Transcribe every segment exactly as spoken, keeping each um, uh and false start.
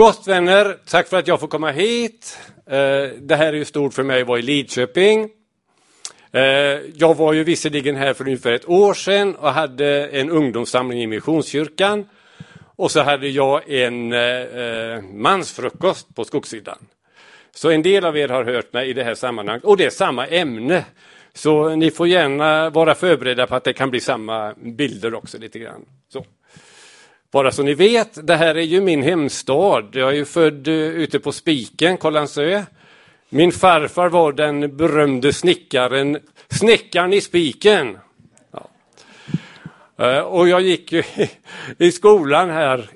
Gott vänner, tack för att jag får komma hit. Det här är ju stort för mig, var i Lidköping. Jag var ju visserligen här för ungefär ett år sedan och hade en ungdomssamling i missionskyrkan. Och så hade jag en mansfrukost på skogssidan. Så en del av er har hört mig i det här sammanhanget. Och det är samma ämne. Så ni får gärna vara förberedda på att det kan bli samma bilder också lite grann. Så. Bara så ni vet, det här är ju min hemstad. Jag är ju född ute på Spiken, Kollansö. Min farfar var den berömde snickaren, snickaren i Spiken. Ja. Och jag gick ju i skolan här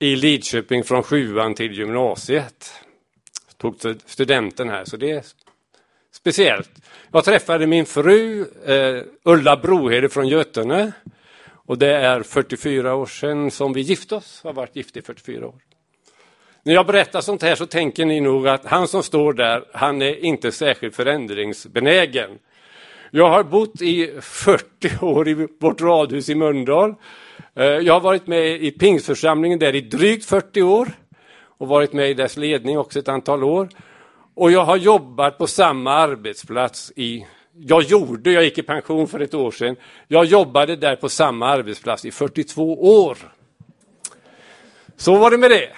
i Lidköping från sjuan till gymnasiet. Tog studenten här, så det är speciellt. Jag träffade min fru, Ulla Brohede från Götene. Och det är fyrtiofyra år sedan som vi gifte oss. Har varit gift i fyrtiofyra år. När jag berättar sånt här så tänker ni nog att han som står där, han är inte särskilt förändringsbenägen. Jag har bott i fyrtio år i vårt radhus i Mundal. Jag har varit med i Pingstförsamlingen där i drygt fyrtio år. Och varit med i dess ledning också ett antal år. Och jag har jobbat på samma arbetsplats i... Jag gjorde, jag gick i pension för ett år sedan. Jag jobbade där på samma arbetsplats i fyrtiotvå år. Så var det med det.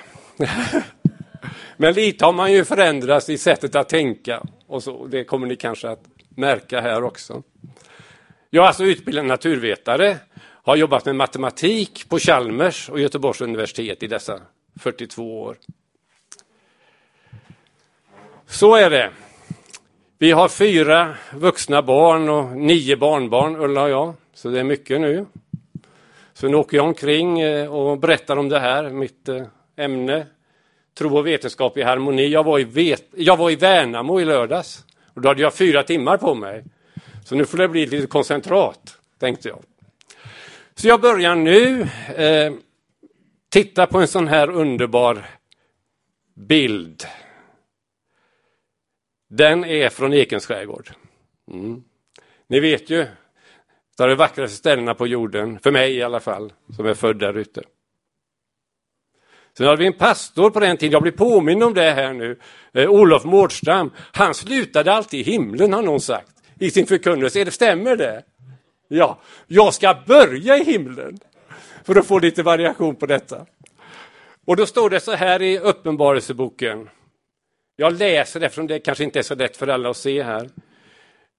Men lite har man ju förändrats i sättet att tänka. Och så, det kommer ni kanske att märka här också. Jag är alltså utbildad naturvetare. Har jobbat med matematik på Chalmers och Göteborgs universitet i dessa fyrtiotvå år. Så är det. Vi har fyra vuxna barn och nio barnbarn, Ulla och jag. Så det är mycket nu. Så nu åker jag omkring och berättar om det här, mitt ämne. Tro och vetenskap i harmoni. Jag var i, vet- jag var i Värnamo i lördags. Och då hade jag fyra timmar på mig. Så nu får det bli lite koncentrat, tänkte jag. Så jag börjar nu eh, titta på en sån här underbar bild. Den är från Ekens skärgård. Mm. Ni vet ju, det är de vackraste ställena på jorden. För mig i alla fall, som är född där ute. Sen hade vi en pastor på den tiden, jag blir påminn om det här nu. Eh, Olof Mårdström, han slutade alltid i himlen, har någon sagt. I sin förkunnelse, är det, stämmer det? Ja, jag ska börja i himlen. För att få lite variation på detta. Och då står det så här i Uppenbarelseboken. Jag läser eftersom det kanske inte är så lätt för alla att se här.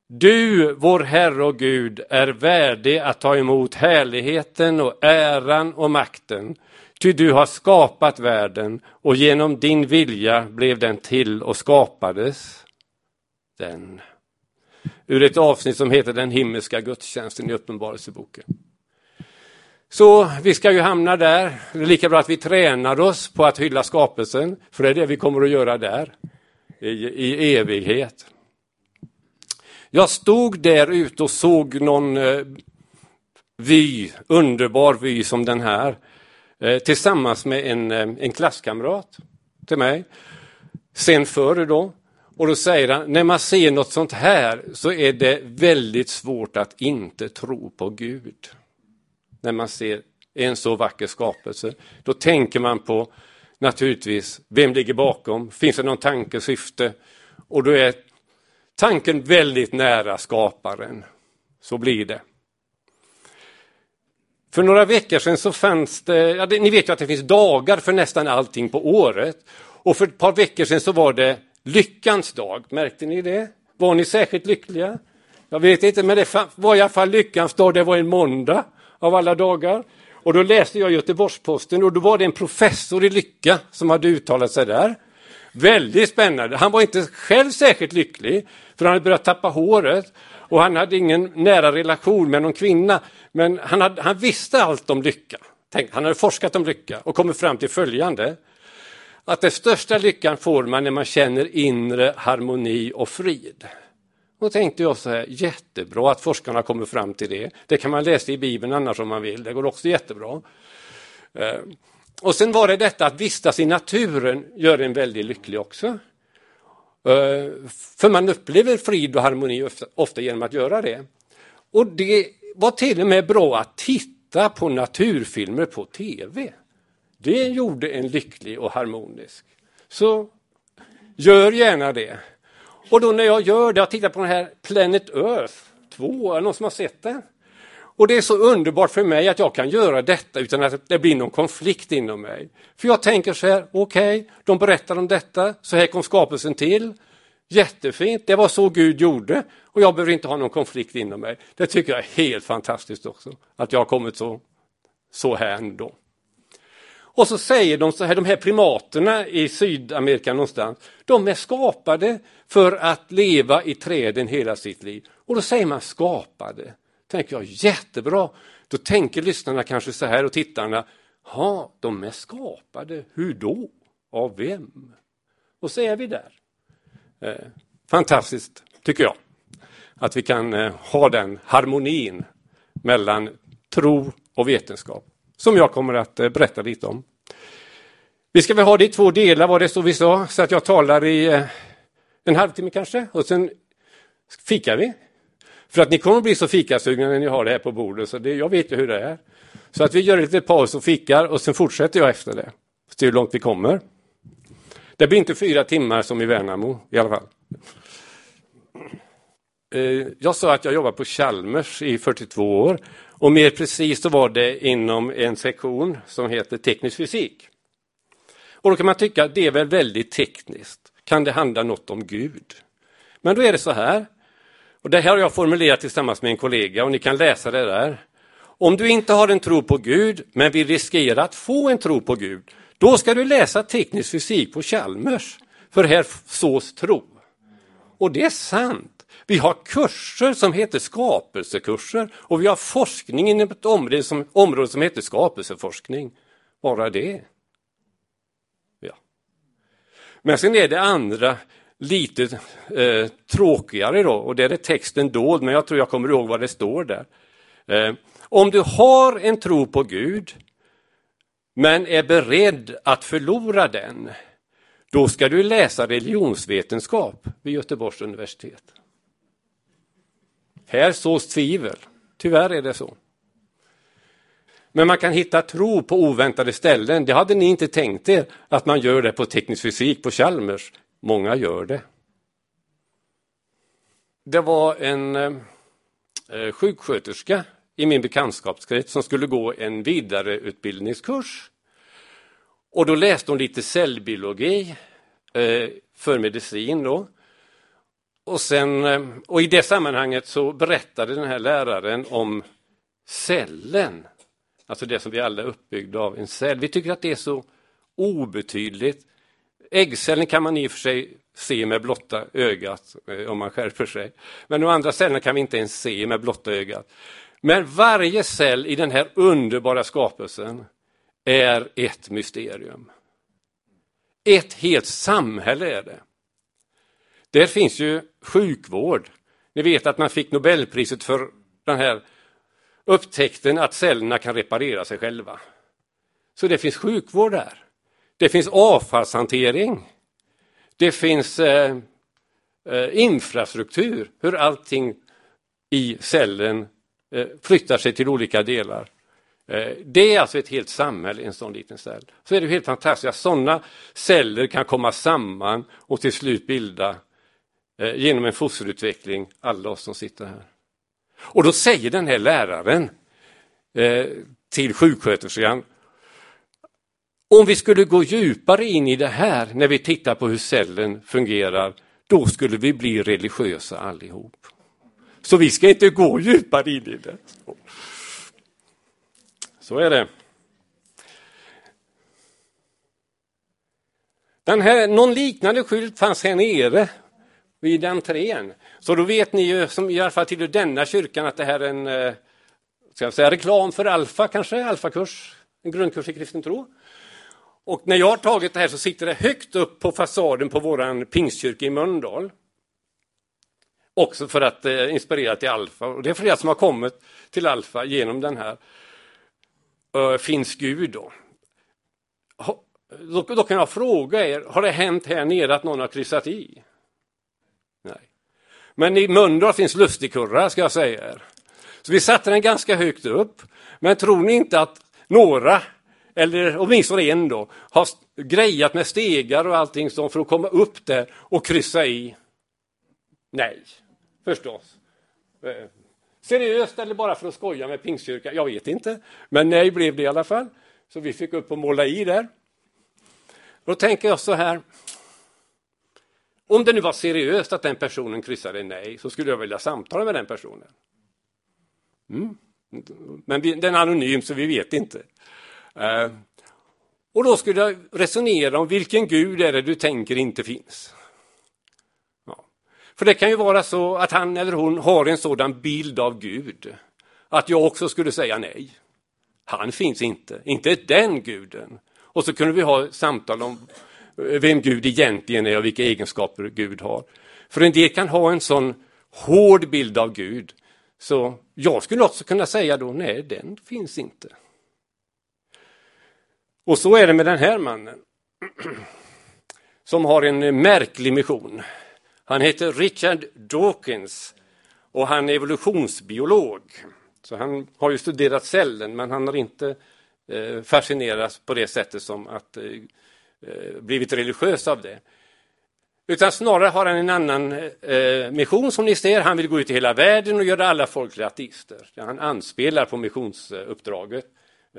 Du, vår Herre och Gud, är värdig att ta emot härligheten och äran och makten. Ty du har skapat världen och genom din vilja blev den till och skapades den. Ur ett avsnitt som heter Den himmelska gudstjänsten i Uppenbarelseboken. Så vi ska ju hamna där. Det är lika bra att vi tränar oss på att hylla skapelsen. För det är det vi kommer att göra där. I, i evighet. Jag stod där ute och såg någon eh, vy. Underbar vy som den här. Eh, tillsammans med en, en klasskamrat till mig. Sen förr då. Och då säger han, när man ser något sånt här så är det väldigt svårt att inte tro på Gud. När man ser en så vacker skapelse. Då tänker man på naturligtvis. Vem ligger bakom? Finns det någon tankesyfte? Och då är tanken väldigt nära skaparen. Så blir det. För några veckor sedan så fanns det. Ja, det ni vet ju att det finns dagar för nästan allting på året. Och för ett par veckor sedan så var det lyckans dag. Märkte ni det? Var ni särskilt lyckliga? Jag vet inte, men det var i alla fall lyckans dag. Det var en måndag. Av alla dagar. Och då läste jag Göteborgs-posten. Och då var det en professor i lycka. Som hade uttalat sig där. Väldigt spännande. Han var inte själv särskilt lycklig. För han hade börjat tappa håret. Och han hade ingen nära relation med någon kvinna. Men han, hade, han visste allt om lycka. Tänk, han hade forskat om lycka. Och kommit fram till följande. Att den största lyckan får man när man känner inre harmoni och frid. Då tänkte jag så här, jättebra att forskarna kommer fram till det. Det kan man läsa i Bibeln annars om man vill. Det går också jättebra. Och sen var det detta att vistas i naturen gör en väldigt lycklig också. För man upplever frid och harmoni ofta genom att göra det. Och det var till och med bra att titta på naturfilmer på tv. Det gjorde en lycklig och harmonisk. Så gör gärna det. Och då när jag gör det, jag tittar på den här Planet Earth två, är det någon som har sett den? Och det är så underbart för mig att jag kan göra detta utan att det blir någon konflikt inom mig. För jag tänker så här, okej, okay, de berättar om detta, så här kom skapelsen till. Jättefint, det var så Gud gjorde och jag behöver inte ha någon konflikt inom mig. Det tycker jag är helt fantastiskt också, att jag har kommit så, så här ändå. Och så säger de så här, de här primaterna i Sydamerika någonstans, de är skapade för att leva i träden hela sitt liv. Och då säger man skapade. Tänker jag, jättebra. Då tänker lyssnarna kanske så här och tittarna, ja, de är skapade. Hur då? Av vem? Och så är vi där. Eh, fantastiskt, tycker jag. Att vi kan eh, ha den harmonin mellan tro och vetenskap. Som jag kommer att eh, berätta lite om. Vi ska väl ha det i två delar, vad det så vi sa. Så att jag talar i eh, en halvtimme kanske. Och sen fikar vi. För att ni kommer att bli så fikasugna när ni har det här på bordet. Så det, jag vet ju hur det är. Så att vi gör lite paus och fikar. Och sen fortsätter jag efter det. Så hur långt vi kommer. Det blir inte fyra timmar som i Värnamo i alla fall. Jag sa att jag jobbar på Chalmers i fyrtiotvå år. Och mer precis så var det inom en sektion som heter teknisk fysik. Och då kan man tycka att det är väl väldigt tekniskt. Kan det handla något om Gud? Men då är det så här. Och det här har jag formulerat tillsammans med en kollega och ni kan läsa det där. Om du inte har en tro på Gud men vill riskera att få en tro på Gud, då ska du läsa teknisk fysik på Chalmers. För här sås tro. Och det är sant. Vi har kurser som heter skapelsekurser. Och vi har forskning inom ett område som, område som heter skapelseforskning. Bara det. Ja. Men sen är det andra lite eh, tråkigare då. Och där är texten dold. Men jag tror jag kommer ihåg vad det står där. Eh, om du har en tro på Gud men är beredd att förlora den, då ska du läsa religionsvetenskap vid Göteborgs universitet. Här sås tvivel. Tyvärr är det så. Men man kan hitta tro på oväntade ställen. Det hade ni inte tänkt er att man gör det på teknisk fysik på Chalmers. Många gör det. Det var en eh, sjuksköterska i min bekantskapskrets som skulle gå en vidareutbildningskurs. Och då läste hon lite cellbiologi eh, för medicin då. Och, sen, eh, och i det sammanhanget så berättade den här läraren om cellen. Alltså det som vi alla är uppbyggda av, en cell. Vi tycker att det är så obetydligt. Äggcellen kan man i och för sig se med blotta ögat eh, om man skärper sig. Men de andra cellerna kan vi inte ens se med blotta ögat. Men varje cell i den här underbara skapelsen är ett mysterium. Ett helt samhälle är det. Där finns ju sjukvård. Ni vet att man fick Nobelpriset för den här upptäckten att cellerna kan reparera sig själva. Så det finns sjukvård där. Det finns avfallshantering. Det finns eh, eh, infrastruktur. Hur allting i cellen flyttar sig till olika delar. Det är alltså ett helt samhälle, en sån liten cell. Så är det helt fantastiskt att sådana celler kan komma samman och till slut bilda genom en fosterutveckling alla oss som sitter här. Och då säger den här läraren till sjuksköterskan, om vi skulle gå djupare in i det här när vi tittar på hur cellen fungerar, då skulle vi bli religiösa allihop. Så vi ska inte gå djupare in i det. Så är det. Den här, någon liknande skylt fanns här nere vid entrén. Så då vet ni ju, som i alla fall till denna kyrkan, att det här är en, ska jag säga, reklam för Alpha kanske. Alpha-kurs, en grundkurs i kristen tro. Och när jag har tagit det här så sitter det högt upp på fasaden på våran pingstkyrka i Mundal. Också för att eh, inspirera till Alpha. Och det är flera som har kommit till Alpha genom den här. Ö, finns Gud då? Ha, då? Då kan jag fråga er. Har det hänt här nere att någon har kryssat i? Nej. Men i Mölndal finns lustigkurra, ska jag säga er. Så vi satte den ganska högt upp. Men tror ni inte att några eller åtminstone en då, har grejat med stegar och allting som för att komma upp där och kryssa i. Nej, förstås. Seriöst eller bara för att skoja med Pingstkyrkan? Jag vet inte, men nej blev det i alla fall. Så vi fick upp och måla i där. Då tänker jag så här. Om det nu var seriöst att den personen kryssade nej, så skulle jag vilja samtala med den personen. Mm. Men vi, den är anonym så vi vet inte. Uh, och då skulle jag resonera om vilken gud är det du tänker inte finns. Ja. För det kan ju vara så att han eller hon har en sådan bild av Gud att jag också skulle säga nej. Han finns inte, inte den guden. Och så kunde vi ha samtal om vem Gud egentligen är och vilka egenskaper Gud har. För en del kan ha en sån hård bild av Gud. Så jag skulle också kunna säga då, nej, den finns inte. Och så är det med den här mannen som har en märklig mission. Han heter Richard Dawkins och han är evolutionsbiolog. Så han har ju studerat cellen, men han har inte eh, fascinerats på det sättet som att eh, blivit religiös av det. Utan snarare har han en annan eh, mission som ni ser. Han vill gå ut i hela världen och göra alla folk till ateister. Han anspelar på missionsuppdraget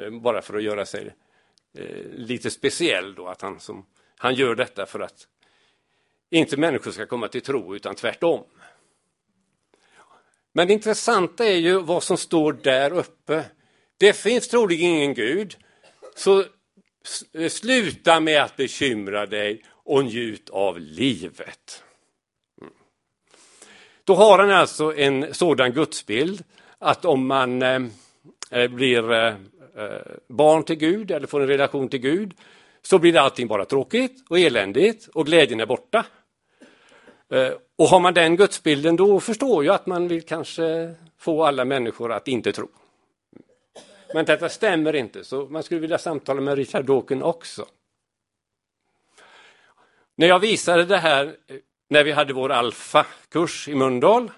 eh, bara för att göra sig eh, lite speciell. Då, att han, som, han gör detta för att inte människor ska komma till tro utan tvärtom. Men det intressanta är ju vad som står där uppe. Det finns troligen ingen Gud. Så sluta med att bekymra dig och njut av livet. Mm. Då har han alltså en sådan gudsbild att om man eh, blir eh, barn till Gud eller får en relation till Gud så blir allting bara tråkigt och eländigt och glädjen är borta. Eh, och har man den gudsbilden då förstår jag att man vill kanske få alla människor att inte tro. Men detta stämmer inte, så man skulle vilja samtala med Richard Dawkins också. När jag visade det här när vi hade vår Alpha-kurs i Mundal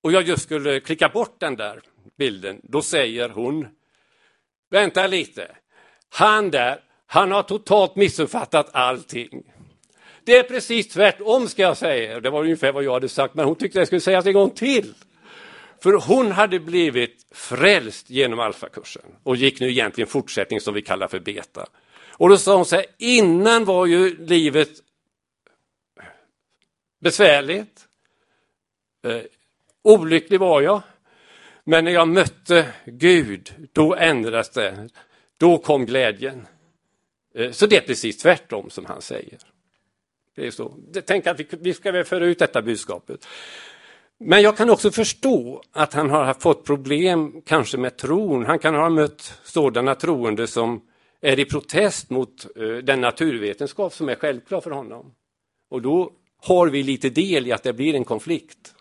och jag just skulle klicka bort den där bilden, då säger hon, vänta lite, han där, han har totalt missuppfattat allting. Det är precis tvärtom ska jag säga. Det var ungefär vad jag hade sagt, men hon tyckte jag skulle säga det en gång till. För hon hade blivit frälst genom Alpha-kursen och gick nu egentligen fortsättning som vi kallar för beta. Och då sa hon så här, innan var ju livet besvärligt. Eh, olycklig var jag. Men när jag mötte Gud, då ändrades det. Då kom glädjen. Eh, så det är precis tvärtom som han säger. Det är så. Tänk att vi, vi ska väl föra ut detta budskapet. Men jag kan också förstå att han har fått problem kanske med tron. Han kan ha mött sådana troende som är i protest mot den naturvetenskap som är självklar för honom. Och då har vi lite del i att det blir en konflikt.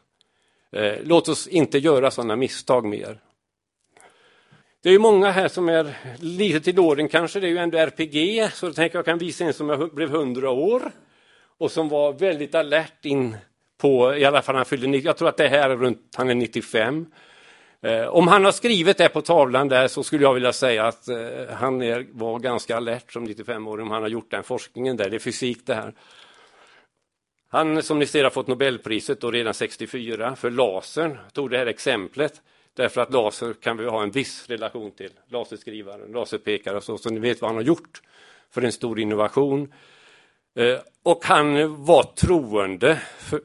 Låt oss inte göra sådana misstag mer. Det är ju många här som är lite till åren kanske. Det är ju ändå R P G, så jag tänker jag kan visa en som jag blev hundra år. Och som var väldigt alert in på, i alla fall han fyllde nittio. Jag tror att det här är runt, han är nittiofem. Om han har skrivit det på tavlan där så skulle jag vilja säga att han är, var ganska alert som nittiofem-åring om han har gjort den forskningen där. Det är fysik det här. Han som ni ser har fått Nobelpriset då redan sextiofyra för lasern. Jag tog det här exemplet därför att laser kan vi ha en viss relation till. Laserskrivaren, laserpekare och så. Så ni vet vad han har gjort för en stor innovation. Och han var troende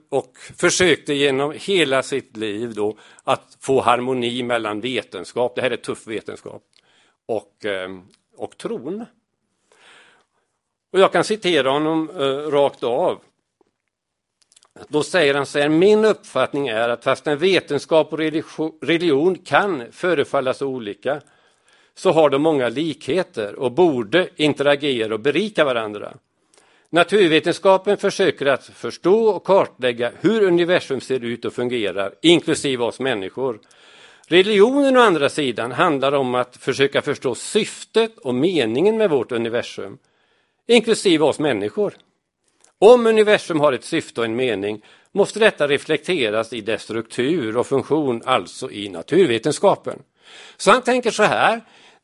och försökte genom hela sitt liv då att få harmoni mellan vetenskap, det här är tuff vetenskap, och, och tron. Och jag kan citera honom rakt av. Då säger han så här, min uppfattning är att fastän vetenskap och religion kan förefalla så olika så har de många likheter och borde interagera och berika varandra. Naturvetenskapen försöker att förstå och kartlägga hur universum ser ut och fungerar, inklusive oss människor. Religionen å andra sidan handlar om att försöka förstå syftet och meningen med vårt universum, inklusive oss människor. Om universum har ett syfte och en mening måste detta reflekteras i dess struktur och funktion, alltså i naturvetenskapen. Så han tänker så här.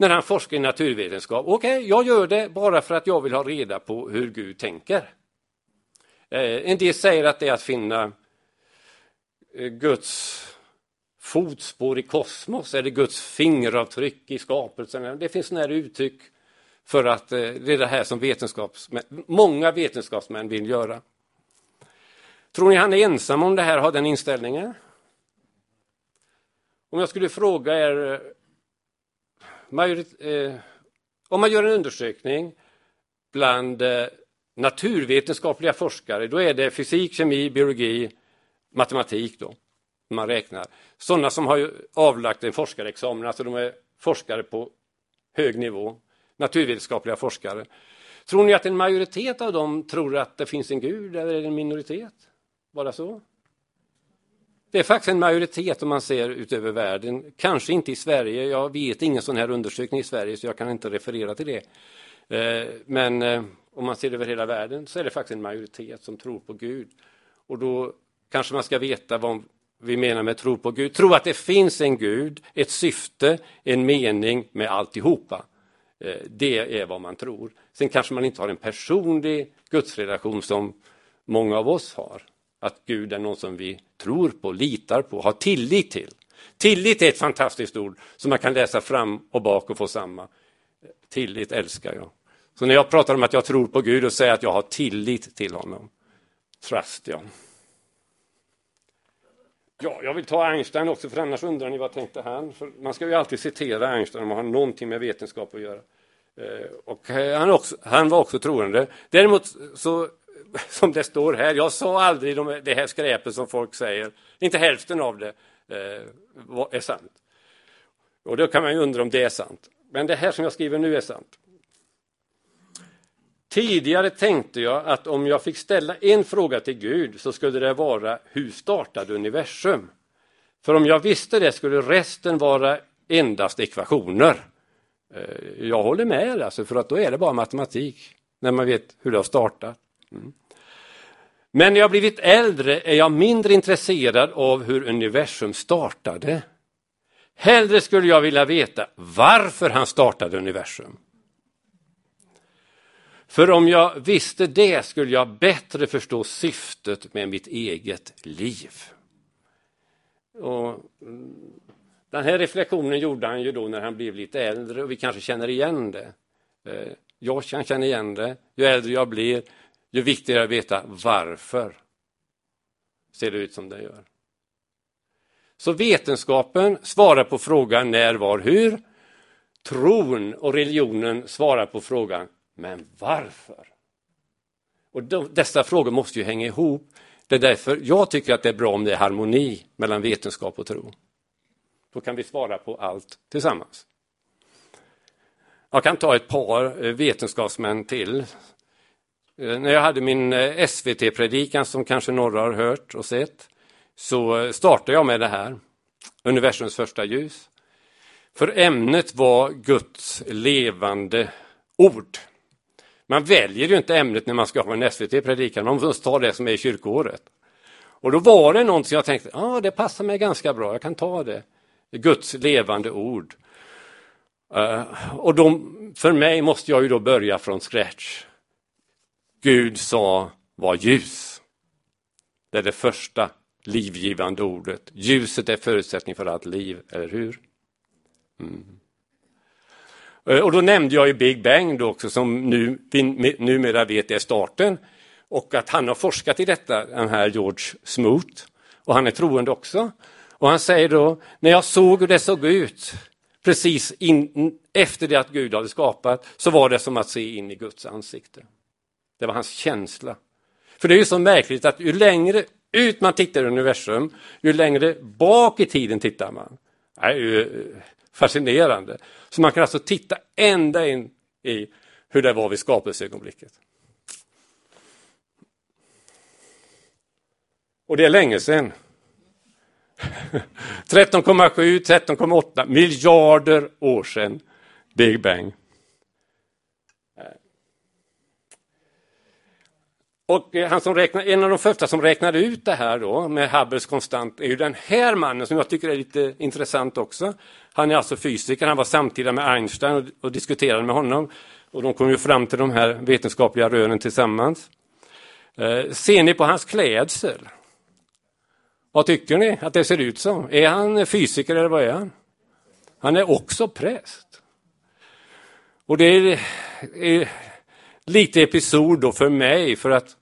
när han forskar i naturvetenskap. Okej, okay, jag gör det bara för att jag vill ha reda på hur Gud tänker. Eh, en del säger att det är att finna Guds fotspår i kosmos eller Guds fingeravtryck i skapelsen. Det finns sådana här uttryck för att det är det här som vetenskapsmän, många vetenskapsmän vill göra. Tror ni han är ensam om det här, har den inställningen? Om jag skulle fråga er, om man gör en undersökning bland naturvetenskapliga forskare, då är det fysik, kemi, biologi, matematik då, man räknar. Sådana som har avlagt en forskarexamen, alltså de är forskare på hög nivå, naturvetenskapliga forskare. Tror ni att en majoritet av dem tror att det finns en gud, eller är det en minoritet? Bara så? Det är faktiskt en majoritet om man ser ut över världen. Kanske inte i Sverige, jag vet ingen sån här undersökning i Sverige så jag kan inte referera till det. Men om man ser över hela världen så är det faktiskt en majoritet som tror på Gud. Och då kanske man ska veta vad vi menar med tro på Gud. Tro att det finns en Gud, ett syfte, en mening med alltihopa. Det är vad man tror. Sen kanske man inte har en personlig gudsrelation som många av oss har. Att Gud är någon som vi tror på, litar på, har tillit till. Tillit är ett fantastiskt ord som man kan läsa fram och bak och få samma. Tillit älskar jag. Så när jag pratar om att jag tror på Gud och säger att jag har tillit till honom. Trust, ja. Ja, jag vill ta Einstein också, för annars undrar ni vad tänkte han. För man ska ju alltid citera Einstein om man har någonting med vetenskap att göra. Eh, och han, också, han var också troende. Däremot, så, som det står här, jag sa aldrig de, det här skräpet som folk säger. Inte hälften av det eh, är sant. Och då kan man ju undra om det är sant. Men det här som jag skriver nu är sant. Tidigare tänkte jag att om jag fick ställa en fråga till Gud så skulle det vara hur startade universum? För om jag visste det skulle resten vara endast ekvationer. Jag håller med, alltså, för att då är det bara matematik när man vet hur det har startat. Mm. Men när jag blivit äldre är jag mindre intresserad av hur universum startade. Hellre skulle jag vilja veta varför han startade universum. För om jag visste det skulle jag bättre förstå syftet med mitt eget liv. Och den här reflektionen gjorde han ju då när han blev lite äldre. Och vi kanske känner igen det. Jag kan känna igen det. Ju äldre jag blir, ju viktigare att veta varför ser det ut som det gör. Så vetenskapen svarar på frågan när, var, hur. Tron och religionen svarar på frågan men varför? Och de, dessa frågor måste ju hänga ihop. Det är därför jag tycker att det är bra om det är harmoni mellan vetenskap och tro. Då kan vi svara på allt tillsammans. Jag kan ta ett par vetenskapsmän till. När jag hade min S V T-predikan som kanske några har hört och sett, så startade jag med det här. Universums första ljus. För ämnet var Guds levande ord. Man väljer ju inte ämnet när man ska ha en S V T-predikan. Man måste ta det som är i kyrkåret. Och då var det någonting jag tänkte, ja ah, det passar mig ganska bra, jag kan ta det. Guds levande ord. Uh, och de, för mig måste jag ju då börja från scratch. Gud sa var ljus. Det är det första livgivande ordet. Ljuset är förutsättning för allt liv, eller hur? Mm. Och då nämnde jag ju Big Bang då också, som nu, numera vet är starten. Och att han har forskat i detta, den här George Smoot. Och han är troende också. Och han säger då, när jag såg hur det såg ut, precis in, efter det att Gud hade skapat, så var det som att se in i Guds ansikte. Det var hans känsla. För det är ju så märkligt att ju längre ut man tittar i universum, ju längre bak i tiden tittar man. Det är ju fascinerande. Så man kan alltså titta ända in i hur det var vid skapelseögonblicket. Och det är länge sedan. tretton komma sju, tretton komma åtta miljarder år sedan Big Bang. Och han som räknar, en av de första som räknade ut det här då med Hubbles konstant är ju den här mannen som jag tycker är lite intressant också. Han är alltså fysiker, han var samtidigt med Einstein och, och diskuterade med honom. Och de kom ju fram till de här vetenskapliga rönen tillsammans. Eh, ser ni på hans klädsel? Vad tycker ni att det ser ut som? Är han fysiker eller vad är han? Han är också präst. Och det är, är lite episod då för mig, för att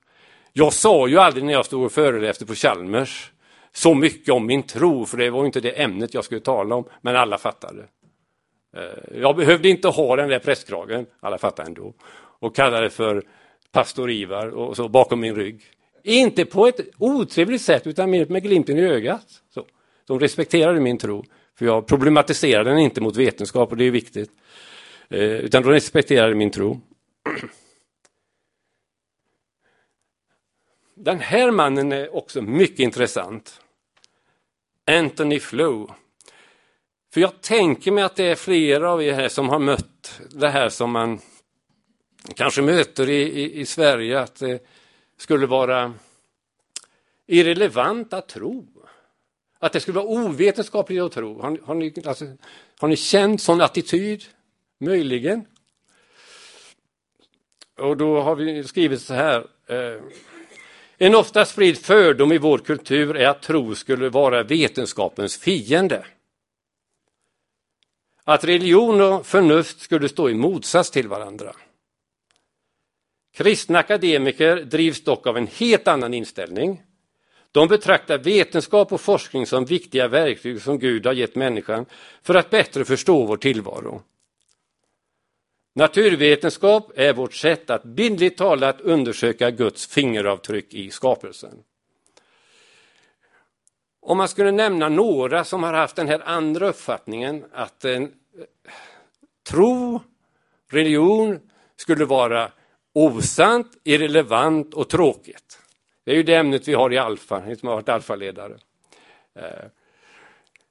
jag sa ju aldrig när jag stod och föreläste på Chalmers så mycket om min tro, för det var ju inte det ämnet jag skulle tala om, men alla fattade. Jag behövde inte ha den där prästkragen, alla fattade ändå, och kallade för pastorivar och så bakom min rygg. Inte på ett otrevligt sätt utan med glimten i ögat. Så, de respekterade min tro, för jag problematiserade den inte mot vetenskap, och det är viktigt. Eh, utan de respekterade min tro. Den här mannen är också mycket intressant. Anthony Flew. För jag tänker mig att det är flera av er här som har mött det här som man kanske möter i, i, i Sverige, att det skulle vara irrelevant att tro. Att det skulle vara ovetenskapligt att tro. Har, har, ni, alltså, har ni känt sån attityd? Möjligen. Och då har vi skrivit så här. Eh, en ofta spridd fördom i vår kultur är att tro skulle vara vetenskapens fiende. Att religion och förnuft skulle stå i motsats till varandra. Kristna akademiker drivs dock av en helt annan inställning. De betraktar vetenskap och forskning som viktiga verktyg som Gud har gett människan för att bättre förstå vår tillvaro. Naturvetenskap är vårt sätt att bildligt talat undersöka Guds fingeravtryck i skapelsen. Om man skulle nämna några som har haft den här andra uppfattningen, att en tro, religion skulle vara osant, irrelevant och tråkigt. Det är ju det ämnet vi har i Alpha, som har varit alfaledare.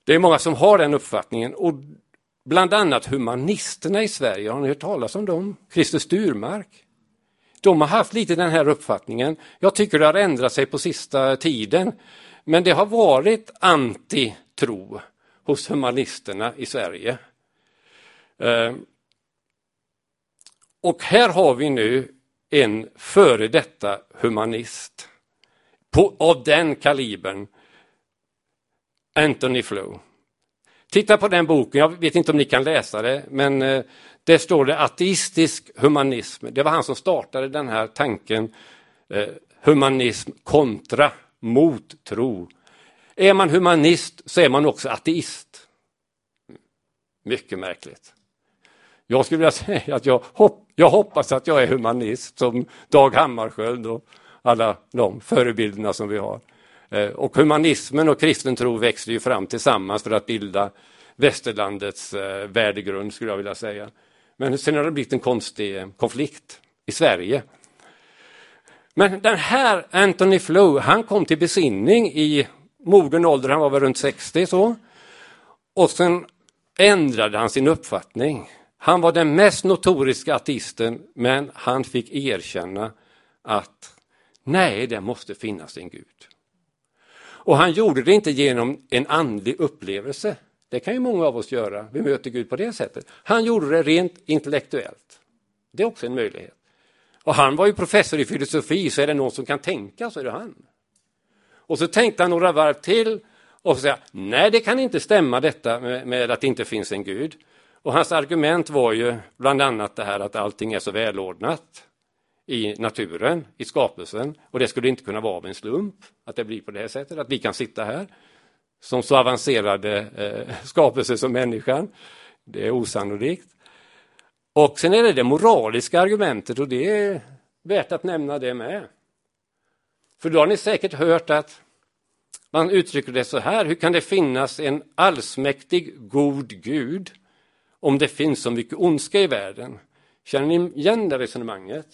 Det är många som har den uppfattningen, och bland annat humanisterna i Sverige, har ni hört talas om dem? Christer Sturmark. De har haft lite den här uppfattningen. Jag tycker det har ändrat sig på sista tiden. Men det har varit antitro hos humanisterna i Sverige. Och här har vi nu en före detta humanist på, av den kalibern, Anthony Flew. Titta på den boken, jag vet inte om ni kan läsa det, men eh, där står det ateistisk humanism. Det var han som startade den här tanken, eh, humanism kontra mot tro. Är man humanist så är man också ateist. Mycket märkligt. Jag skulle vilja säga att jag, hopp, jag hoppas att jag är humanist som Dag Hammarskjöld och alla de förebilderna som vi har. Och humanismen och kristen tro växte ju fram tillsammans för att bilda västerlandets värdegrund, skulle jag vilja säga. Men sen har det blivit en konstig konflikt i Sverige. Men den här Anthony Flew, han kom till besinning i mogen ålder, han var väl runt sextio så. Och sen ändrade han sin uppfattning. Han var den mest notoriska ateisten, men han fick erkänna att nej, det måste finnas en Gud. Och han gjorde det inte genom en andlig upplevelse. Det kan ju många av oss göra. Vi möter Gud på det sättet. Han gjorde det rent intellektuellt. Det är också en möjlighet. Och han var ju professor i filosofi, så är det någon som kan tänka så är det han. Och så tänkte han några varv till och så sa, nej det kan inte stämma detta med, med att det inte finns en Gud. Och hans argument var ju bland annat det här att allting är så välordnat i naturen, i skapelsen, och det skulle inte kunna vara av en slump att det blir på det här sättet, att vi kan sitta här som så avancerade eh, skapelser som människan. Det är osannolikt. Och sen är det det moraliska argumentet, och det är värt att nämna det med. För då har ni säkert hört att man uttrycker det så här, hur kan det finnas en allsmäktig god Gud om det finns så mycket ondska i världen? Känner ni igen det resonemanget?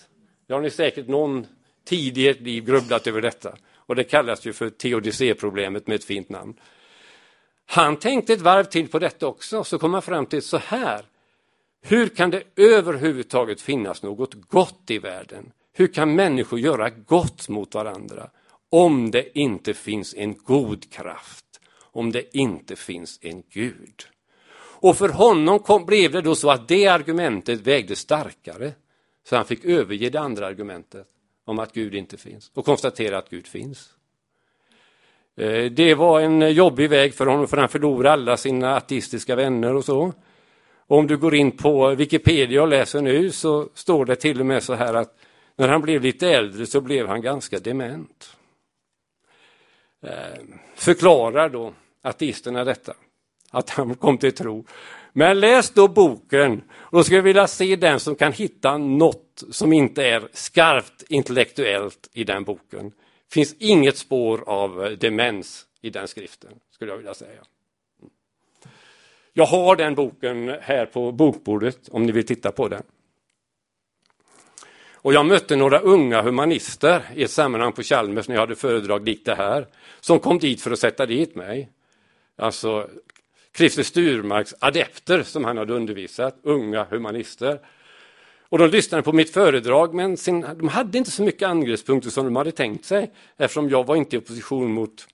Det har ni säkert någon tidigare liv grubblat över detta. Och det kallas ju för teodicéproblemet med ett fint namn. Han tänkte ett varv till på detta också. Så kom han fram till så här. Hur kan det överhuvudtaget finnas något gott i världen? Hur kan människor göra gott mot varandra om det inte finns en god kraft? Om det inte finns en Gud? Och för honom kom, blev det då så att det argumentet vägde starkare. Så han fick överge det andra argumentet om att Gud inte finns. Och konstatera att Gud finns. Det var en jobbig väg för honom, för han förlorade alla sina ateistiska vänner och så. Om du går in på Wikipedia och läser nu så står det till och med så här att när han blev lite äldre så blev han ganska dement. Eh, förklarar då ateisterna detta, att han kom till tro. Men läs då boken, och då ska jag vilja se den som kan hitta något som inte är skarpt intellektuellt i den boken. Finns inget spår av demens i den skriften, skulle jag vilja säga. Jag har den boken här på bokbordet om ni vill titta på den. Och jag mötte några unga humanister i ett sammanhang på Chalmers när jag hade föredrag likt det här. Som kom dit för att sätta dit mig. Alltså Christer Sturmarks adepter som han hade undervisat, unga humanister. Och de lyssnade på mitt föredrag, men sin, de hade inte så mycket angreppspunkter som de hade tänkt sig. Eftersom jag var inte i opposition mot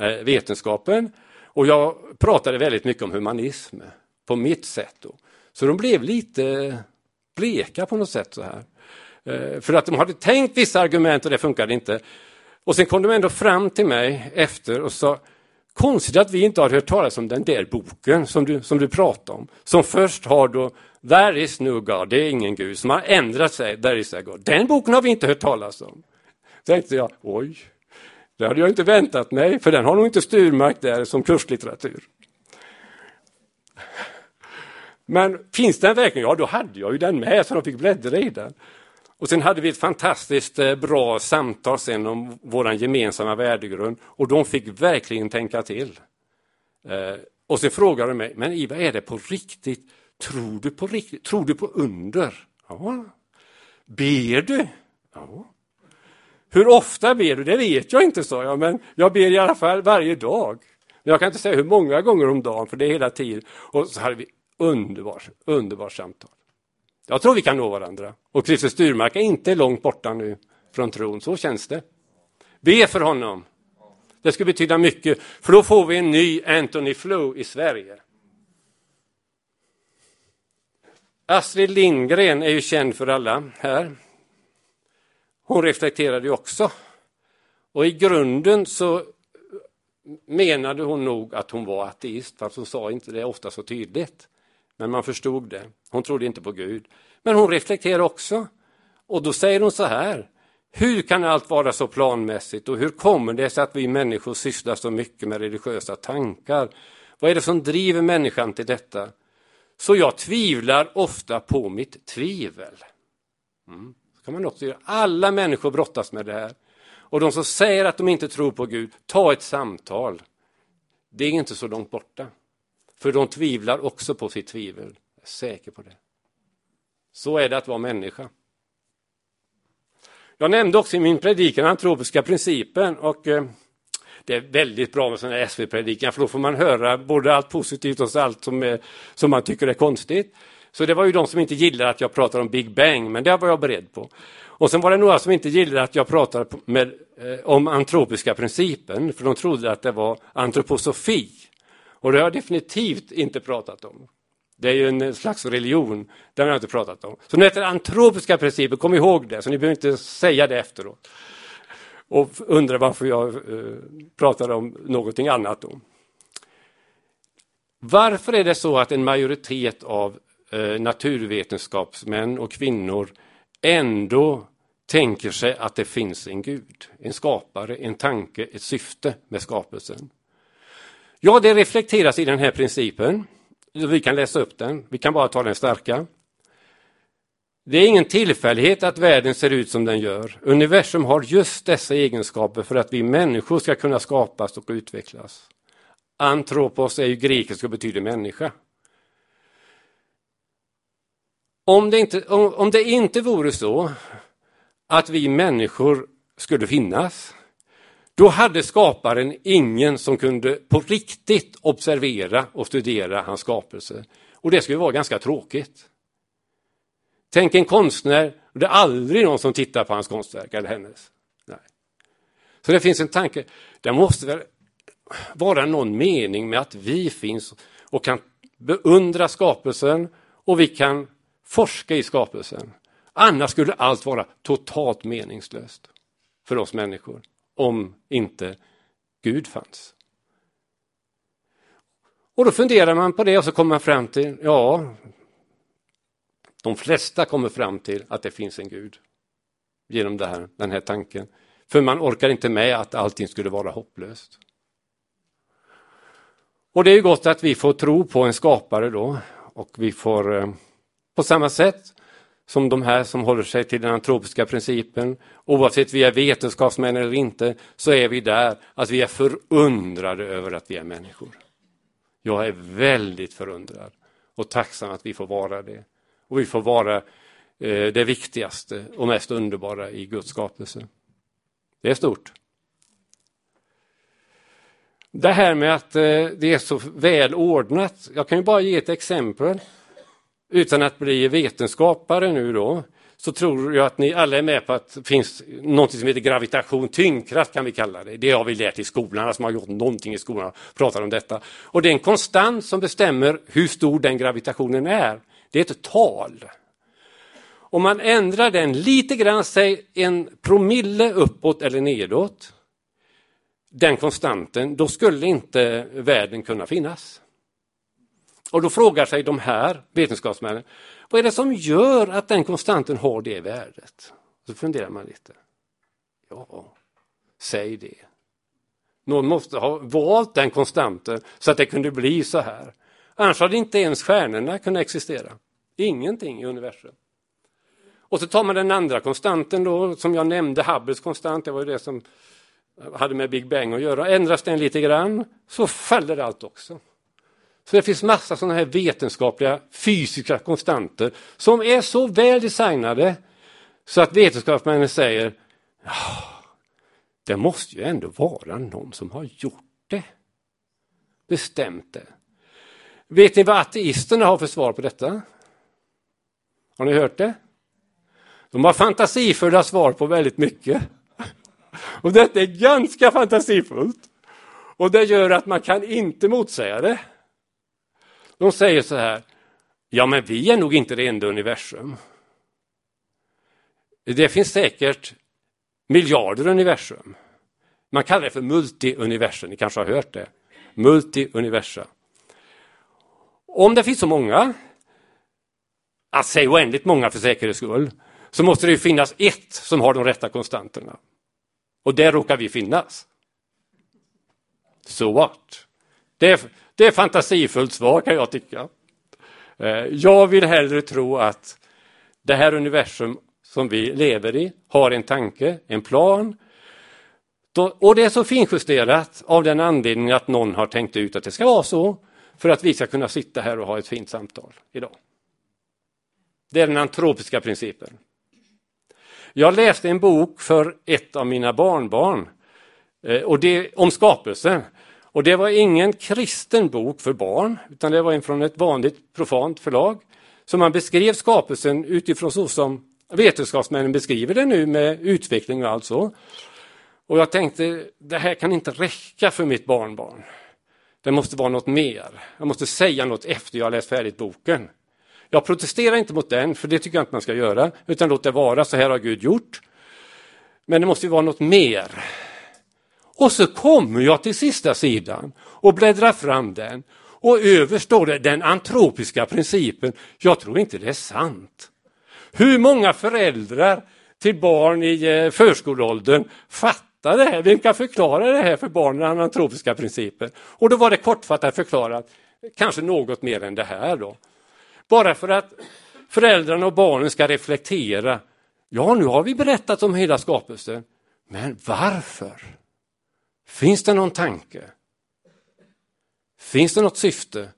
eh, vetenskapen. Och jag pratade väldigt mycket om humanism på mitt sätt då. Så de blev lite bleka på något sätt så här. Eh, för att de hade tänkt vissa argument och det funkade inte. Och sen kom de ändå fram till mig efter och sa: konstigt att vi inte har hört talas om den där boken som du, som du pratade om. Som först har då There is no God, det är ingen Gud, som har ändrat sig, There is a God. Den boken har vi inte hört talas om. Tänkte jag, oj. Det hade jag inte väntat mig, för den har nog inte Sturmark där som kurslitteratur. Men finns den verkligen? Ja, då hade jag ju den med så de fick bläddra i den. Och sen hade vi ett fantastiskt bra samtal sen om vår gemensamma värdegrund. Och de fick verkligen tänka till. Och sen frågade de mig, men Iva, är det på riktigt? Tror du på riktigt? Tror du på under? Ja. Ber du? Ja. Hur ofta ber du? Det vet jag inte, sa jag. Men jag ber i alla fall varje dag. Men jag kan inte säga hur många gånger om dagen, för det är hela tiden. Och så hade vi underbart, underbart samtal. Jag tror vi kan nå varandra. Och Christer Sturmark är inte långt borta nu från tron. Så känns det. Be för honom. Det skulle betyda mycket. För då får vi en ny Anthony Flew i Sverige. Astrid Lindgren är ju känd för alla här. Hon reflekterade ju också. Och i grunden så menade hon nog att hon var ateist. Fast hon sa inte det ofta så tydligt. Men man förstod det. Hon trodde inte på Gud. Men hon reflekterade också. Och då säger hon så här: hur kan allt vara så planmässigt? Och hur kommer det sig att vi människor sysslar så mycket med religiösa tankar? Vad är det som driver människan till detta? Så jag tvivlar ofta på mitt tvivel. Mm. Så kan man också göra. Alla människor brottas med det här. Och de som säger att de inte tror på Gud, ta ett samtal. Det är inte så långt borta. För de tvivlar också på sitt tvivel. Jag är säker på det. Så är det att vara människa. Jag nämnde också i min predikan antropiska principen. Och eh, det är väldigt bra med sådana här S V T-predikan. För då får man höra både allt positivt och allt som, är, som man tycker är konstigt. Så det var ju de som inte gillade att jag pratade om Big Bang. Men det var jag beredd på. Och sen var det några som inte gillade att jag pratade med, eh, om antropiska principen. För de trodde att det var antroposofi. Och det har jag definitivt inte pratat om. Det är ju en slags religion. Det har jag inte pratat om. Så nu heter det antropiska principer. Kom ihåg det. Så ni behöver inte säga det efteråt. Och undra varför jag eh, pratade om någonting annat då. Varför är det så att en majoritet av eh, naturvetenskapsmän och kvinnor ändå tänker sig att det finns en Gud? En skapare, en tanke, ett syfte med skapelsen. Ja, det reflekteras i den här principen. Vi kan läsa upp den. Vi kan bara ta den starka. Det är ingen tillfällighet att världen ser ut som den gör. Universum har just dessa egenskaper för att vi människor ska kunna skapas och utvecklas. Antropos är ju grekiska och betyder människa. Om det inte, om, om det inte vore så att vi människor skulle finnas, då hade skaparen ingen som kunde på riktigt observera och studera hans skapelse. Och det skulle vara ganska tråkigt. Tänk en konstnär Och det är aldrig någon som tittar på hans konstverk eller hennes. Nej. Så det finns en tanke. Det måste väl vara någon mening med att vi finns och kan beundra skapelsen och vi kan forska i skapelsen. Annars skulle allt vara totalt meningslöst för oss människor om inte Gud fanns. Och då funderar man på det och så kommer man fram till, ja, de flesta kommer fram till att det finns en Gud genom det här, den här tanken. För man orkar inte med att allting skulle vara hopplöst. Och det är ju gott att vi får tro på en skapare då. Och vi får på samma sätt som de här som håller sig till den antropiska principen. Oavsett vi är vetenskapsmän eller inte så är vi där att vi är förundrade över att vi är människor. Jag är väldigt förundrad och tacksam att vi får vara det. Och vi får vara det viktigaste och mest underbara i Guds skapelse. Det är stort. Det här med att det är så väl ordnat. Jag kan ju bara ge ett exempel. Utan att bli vetenskapare nu då. Så tror jag att ni alla är med på att det finns något som heter gravitation, tyngdkraft kan vi kalla det. Det har vi lärt i skolan, alltså man har gjort någonting i skolan och pratar om detta. Och det är en konstant som bestämmer hur stor den gravitationen är. Det är ett tal. Om man ändrar den lite grann, säg en promille uppåt eller nedåt, den konstanten, då skulle inte världen kunna finnas. Och då frågar sig de här vetenskapsmännen, vad är det som gör att den konstanten har det värdet? Så funderar man lite. Ja, säg det. Någon måste ha valt den konstanten så att det kunde bli så här. Annars hade inte ens stjärnorna kunnat existera. Ingenting i universum. Och så tar man den andra konstanten då, som jag nämnde, Hubbles konstant, det var ju det som hade med Big Bang att göra. Ändras den lite grann så faller allt också. Så det finns massa sådana här vetenskapliga fysiska konstanter som är så väl designade så att vetenskapsmännen säger det måste ju ändå vara någon som har gjort det. Bestämt det. Vet ni vad ateisterna har för svar på detta? Har ni hört det? De har fantasifulla svar på väldigt mycket. Och detta är ganska fantasifullt. Och det gör att man kan inte motsäga det. De säger så här. Ja, men vi är nog inte det enda universum. Det finns säkert miljarder universum. Man kallar det för multiuniversum. Ni kanske har hört det. Multiuniversum. Om det finns så många, att säga oändligt många för säkerhets skull, så måste det ju finnas ett som har de rätta konstanterna. Och där råkar vi finnas. So what? Det är, det är fantasifullt svar kan jag tycka. Jag vill hellre tro att det här universum som vi lever i har en tanke, en plan. Och det är så finjusterat av den anledningen att någon har tänkt ut att det ska vara så. För att vi ska kunna sitta här och ha ett fint samtal idag. Det är den antropiska principen. Jag läste en bok för ett av mina barnbarn. Och det, om skapelsen. Och det var ingen kristen bok för barn. Utan det var en från ett vanligt profant förlag. Så man beskrev skapelsen utifrån så som vetenskapsmännen beskriver det nu. Med utveckling och allt så. Och jag tänkte, det här kan inte räcka för mitt barnbarn. Det måste vara något mer. Jag måste säga något efter jag har läst färdigt boken. Jag protesterar inte mot den, för det tycker jag inte man ska göra. Utan låt det vara, så här har Gud gjort. Men det måste ju vara något mer. Och så kommer jag till sista sidan och bläddrar fram den. Och överstår det den antropiska principen. Jag tror inte det är sant. Hur många föräldrar till barn i förskoleåldern fattar det här. Vem kan förklara det här för barnen, den antropiska principen? Och då var det kortfattat förklarat, kanske något mer än det här då. Bara för att föräldrarna och barnen ska reflektera. Ja, nu har vi berättat om hela skapelsen. Men varför? Finns det någon tanke? Finns det något syfte?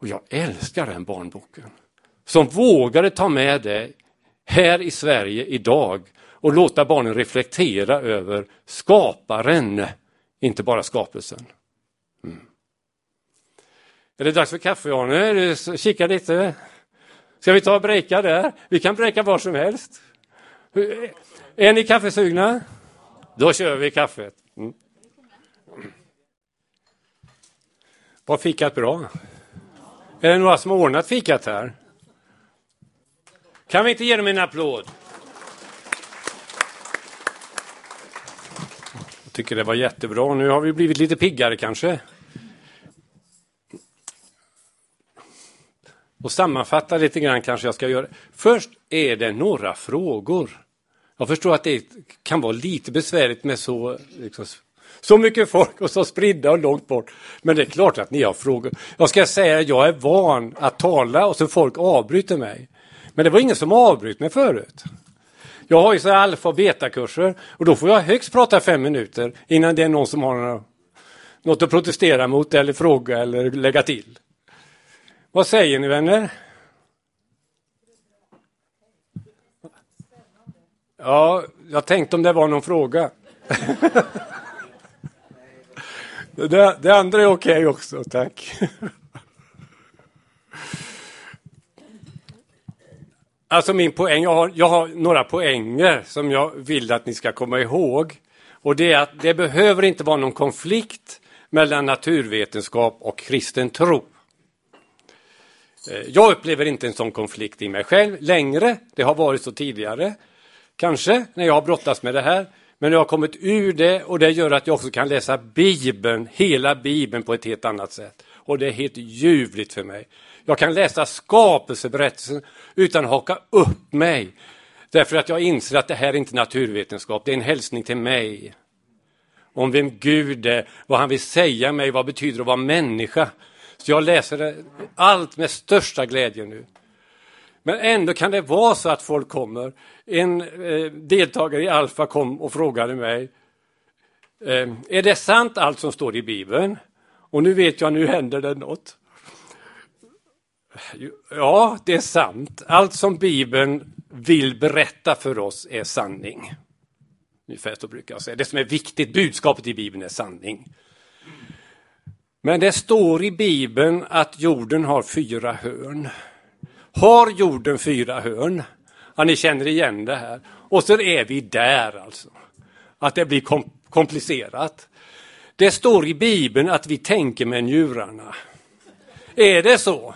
Och jag älskar den barnboken. Som vågade ta med det här i Sverige idag. Och låta barnen reflektera över skaparen, inte bara skapelsen. Mm. Är det dags för kaffe, Arne? Kika lite. Ska vi ta och bräcka där? Vi kan bräcka var som helst. Är ni kaffesugna? Då kör vi kaffet. Mm. Var fikat bra? Är det några som har ordnat fikat här? Kan vi inte ge dem en applåd? Jag tycker det var jättebra. Nu har vi blivit lite piggare kanske. Och sammanfatta lite grann kanske jag ska göra. Först är det några frågor. Jag förstår att det kan vara lite besvärligt med så, liksom, så mycket folk och så spridda och långt bort. Men det är klart att ni har frågor. Jag ska säga att jag är van att tala och så folk avbryter mig. Men det var ingen som avbryter mig förut. Jag har ju så här alfa- och beta-kurser och då får jag högst prata fem minuter innan det är någon som har något att protestera mot eller fråga eller lägga till. Vad säger ni, vänner? Ja, jag tänkte om det var någon fråga. Det, det andra är okej också, tack. Alltså min poäng, jag har, jag har några poänger som jag vill att ni ska komma ihåg. Och det är att det behöver inte vara någon konflikt mellan naturvetenskap och kristen tro. Jag upplever inte en sån konflikt i mig själv längre. Det har varit så tidigare. Kanske när jag har brottats med det här. Men jag har kommit ur det och det gör att jag också kan läsa Bibeln, hela Bibeln på ett helt annat sätt. Och det är helt ljuvligt för mig. Jag kan läsa skapelseberättelsen utan att haka upp mig. Därför att jag inser att det här är inte naturvetenskap. Det är en hälsning till mig. Om vem Gud är, vad han vill säga mig, vad betyder det att vara människa. Så jag läser allt med största glädje nu. Men ändå kan det vara så att folk kommer. En eh, deltagare i Alpha kom och frågade mig. Eh, är det sant allt som står i Bibeln? Och nu vet jag, nu händer det något. Ja, det är sant. Allt som Bibeln vill berätta för oss är sanning. Ungefär så brukar jag säga. Det som är viktigt, budskapet i Bibeln är sanning. Men det står i Bibeln att jorden har fyra hörn. Har jorden fyra hörn? Ja, ni känner igen det här. Och så är vi där alltså. Att det blir kom- komplicerat. Det står i Bibeln att vi tänker med njurarna. Är det så?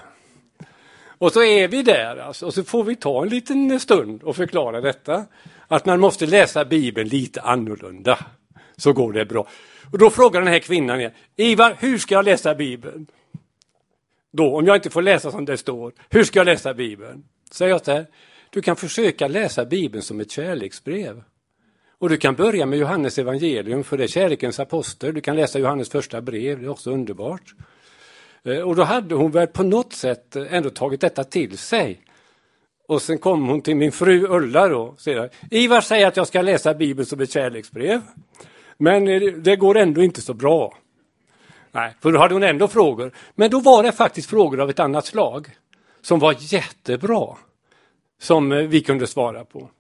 Och så är vi där alltså. Och så får vi ta en liten stund och förklara detta. Att man måste läsa Bibeln lite annorlunda. Så går det bra. Och då frågar den här kvinnan igen. Ivar, hur ska jag läsa Bibeln? Då, om jag inte får läsa som det står. Hur ska jag läsa Bibeln? Säger jag så här. Du kan försöka läsa Bibeln som ett kärleksbrev. Och du kan börja med Johannes evangelium. För det är kärlekens apostel. Du kan läsa Johannes första brev. Det är också underbart. Och då hade hon väl på något sätt ändå tagit detta till sig. Och sen kom hon till min fru Ulla då. Och säger, Ivar säger att jag ska läsa Bibeln som ett kärleksbrev. Men det går ändå inte så bra. Nej, för då hade hon ändå frågor. Men då var det faktiskt frågor av ett annat slag. Som var jättebra. Som vi kunde svara på.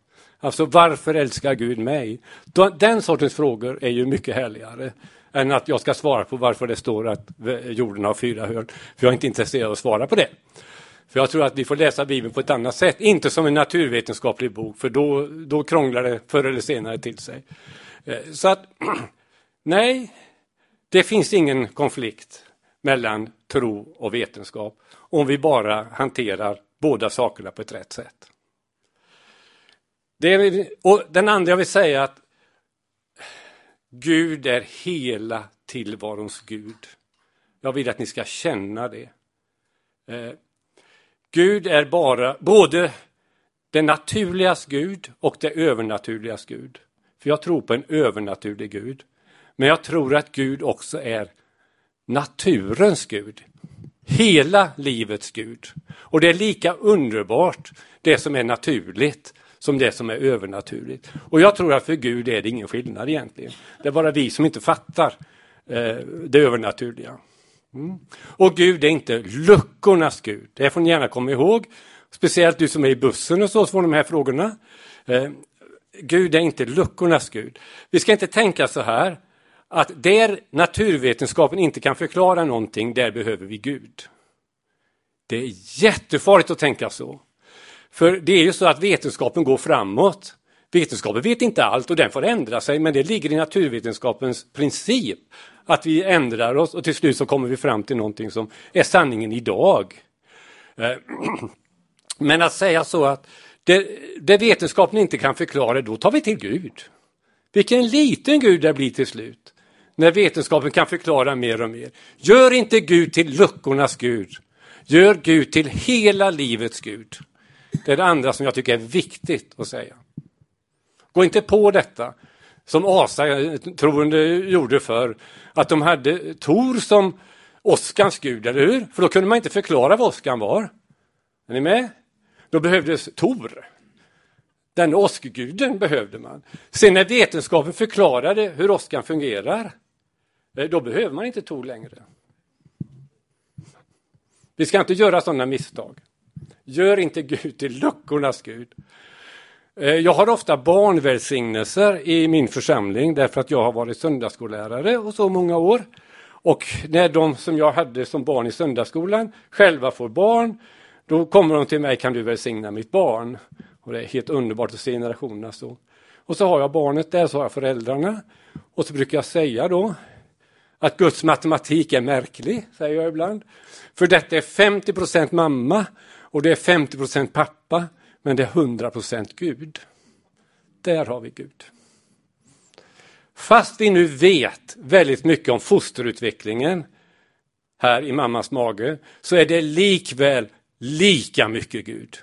Alltså, varför älskar Gud mig? Den sortens frågor är ju mycket härligare. Än att jag ska svara på varför det står att jorden har fyra hörn. För jag är inte intresserad av att svara på det. För jag tror att vi får läsa Bibeln på ett annat sätt. Inte som en naturvetenskaplig bok. För då, då krånglar det förr eller senare till sig. Så att, nej, det finns ingen konflikt mellan tro och vetenskap om vi bara hanterar båda sakerna på ett rätt sätt. Det är, och den andra jag vill säga att Gud är hela tillvarons Gud. Jag vill att ni ska känna det. Eh, Gud är bara både det naturligas Gud och det övernaturligas Gud. För jag tror på en övernaturlig Gud. Men jag tror att Gud också är naturens Gud. Hela livets Gud. Och det är lika underbart det som är naturligt som det som är övernaturligt. Och jag tror att för Gud är det ingen skillnad egentligen. Det är bara vi som inte fattar eh, det övernaturliga. Mm. Och Gud är inte luckornas Gud. Det får ni gärna komma ihåg. Speciellt du som är i bussen och så får de här frågorna. Eh, Gud är inte luckornas Gud. Vi ska inte tänka så här. Att där naturvetenskapen inte kan förklara någonting, där behöver vi Gud. Det är jättefarligt att tänka så. För det är ju så att vetenskapen går framåt. Vetenskapen vet inte allt och den får ändra sig, men det ligger i naturvetenskapens princip att vi ändrar oss och till slut så kommer vi fram till någonting som är sanningen idag. Men att säga så att det, det vetenskapen inte kan förklara, då tar vi till Gud. Vilken liten Gud det blir till slut. När vetenskapen kan förklara mer och mer. Gör inte Gud till luckornas Gud. Gör Gud till hela livets Gud. Det är det andra som jag tycker är viktigt att säga. Gå inte på detta som asatroende gjorde för att de hade Tor som åskans Gud, eller hur? För då kunde man inte förklara vad åskan var. Är ni med? Då behövdes Tor. Den åskguden behövde man. Sen när vetenskapen förklarade hur åskan fungerar, då behöver man inte Tor längre. Vi ska inte göra sådana misstag. Gör inte Gud till luckornas Gud. Jag har ofta barnvälsignelser i min församling därför att jag har varit söndagsskollärare och så många år. Och när de som jag hade som barn i söndagsskolan själva får barn, då kommer de till mig: kan du välsigna mitt barn? Och det är helt underbart att se generationerna så. Och så har jag barnet där, så har jag föräldrarna. Och så brukar jag säga då att Guds matematik är märklig, säger jag ibland. För detta är femtio procent mamma och det är femtio procent pappa, men det är hundra procent Gud. Där har vi Gud. Fast vi nu vet väldigt mycket om fosterutvecklingen här i mammas mage, så är det likväl lika mycket Gud.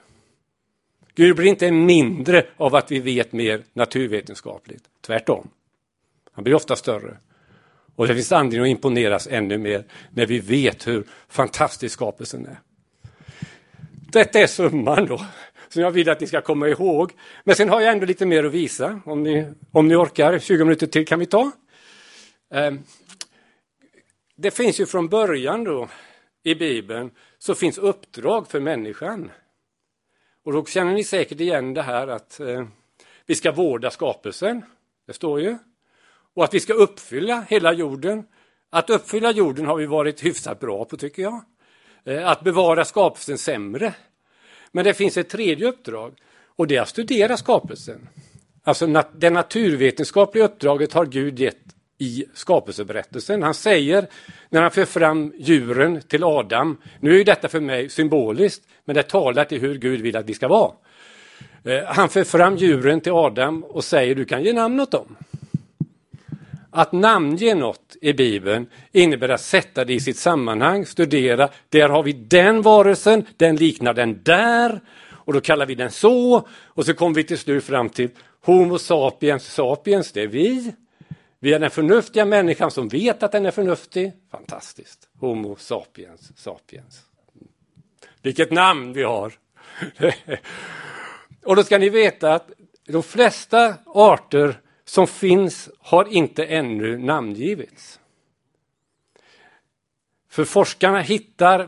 Gud blir inte mindre av att vi vet mer naturvetenskapligt. Tvärtom. Han blir ofta större. Och det finns anledning att imponeras ännu mer när vi vet hur fantastisk skapelsen är. Detta är summan då, som jag vill att ni ska komma ihåg. Men sen har jag ändå lite mer att visa. Om ni, om ni orkar, tjugo minuter till kan vi ta. Det finns ju från början då i Bibeln, så finns uppdrag för människan. Och då känner ni säkert igen det här att eh, vi ska vårda skapelsen. Det står ju. Och att vi ska uppfylla hela jorden. Att uppfylla jorden har vi varit hyfsat bra på, tycker jag. Eh, att bevara skapelsen sämre. Men det finns ett tredje uppdrag. Och det är att studera skapelsen. Alltså nat- det naturvetenskapliga uppdraget har Gud gett i skapelseberättelsen. Han säger när han för fram djuren till Adam. Nu är ju detta för mig symboliskt, men det talar till hur Gud vill att vi ska vara. Eh, han för fram djuren till Adam och säger: du kan ge namn åt dem. Att namnge något i Bibeln innebär att sätta det i sitt sammanhang, studera. Där har vi den varelsen, den liknar den där, och då kallar vi den så. Och så kommer vi till slut fram till homo sapiens sapiens, det är vi. Vi är den förnuftiga människan som vet att den är förnuftig. Fantastiskt. Homo sapiens sapiens. Vilket namn vi har. Och då ska ni veta att de flesta arter som finns har inte ännu namngivits. För forskarna hittar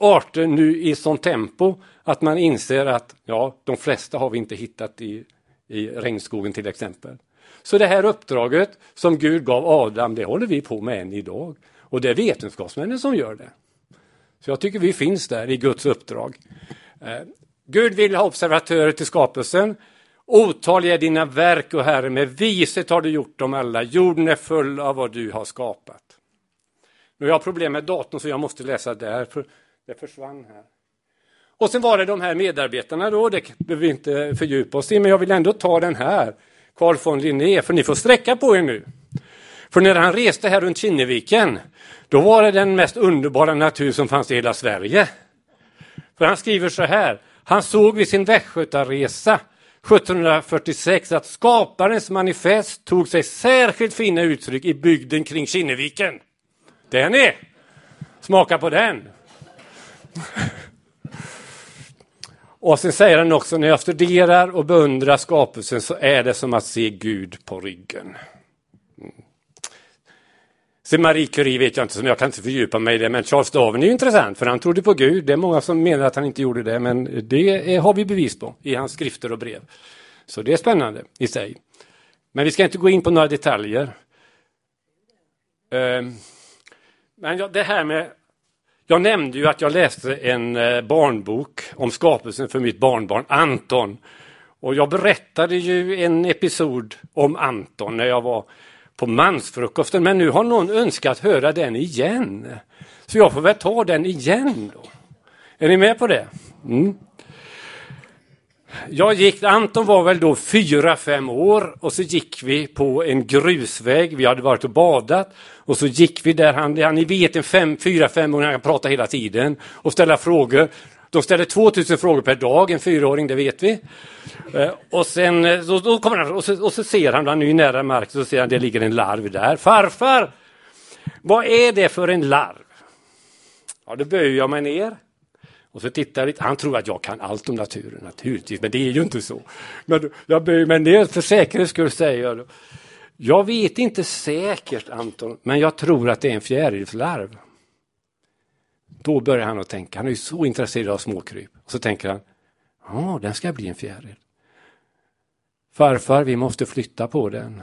arter nu i sån tempo att man inser att ja, de flesta har vi inte hittat i, i regnskogen till exempel. Så det här uppdraget som Gud gav Adam, det håller vi på med än idag. Och det är vetenskapsmännen som gör det. Så jag tycker vi finns där i Guds uppdrag. Eh, Gud vill ha observatörer till skapelsen. Otaliga är dina verk, och Herre, med viset har du gjort dem alla. Jorden är full av vad du har skapat. Nu har jag problem med datorn så jag måste läsa där. För det försvann här. Och sen var det de här medarbetarna då. Det behöver vi inte fördjupa oss i, men jag vill ändå ta den här. Carl von Linné, för ni får sträcka på er nu. För när han reste här runt Kinneviken, då var det den mest underbara natur som fanns i hela Sverige. För han skriver så här: han såg vid sin västgötaresa sjuttonhundrafyrtiosex att skaparens manifest tog sig särskilt fina uttryck i bygden kring Kinneviken. Det är ni. Smaka på den. Och sen säger han också: när jag studerar och beundrar skapelsen så är det som att se Gud på ryggen. Mm. Så Marie Curie vet jag inte, som jag kan inte fördjupa mig i det, men Charles Darwin är ju intressant för han trodde på Gud. Det är många som menar att han inte gjorde det, men det har vi bevis på i hans skrifter och brev. Så det är spännande i sig. Men vi ska inte gå in på några detaljer. Men det här med... Jag nämnde ju att jag läste en barnbok om skapelsen för mitt barnbarn Anton. Och jag berättade ju en episod om Anton när jag var på mansfrukosten. Men nu har någon önskat höra den igen. Så jag får väl ta den igen då. Är ni med på det? Mm. Jag gick, Anton var väl då fyra, fem år, och så gick vi på en grusväg. Vi hade varit och badat och så gick vi där. Han, han ni vet, en fem, fyra, fem år, han pratar hela tiden och ställer frågor. De ställer tvåtusen frågor per dag, en fyraåring, det vet vi. Eh, och sen så, då kommer han, och så, och så ser han, han är ju nära mark, så ser han det ligger en larv där. Farfar, vad är det för en larv? Ja, då böjer jag mig ner. Och så tittar jag, han tror att jag kan allt om naturen, naturligtvis, men det är ju inte så. Men jag böjer mig ner för säkerhets skull, säger jag då. Jag vet inte säkert, Anton, men jag tror att det är en fjärilslarv. Då börjar han att tänka, han är ju så intresserad av småkryp. Och så tänker han, ja, den ska bli en fjäril. Farfar, vi måste flytta på den.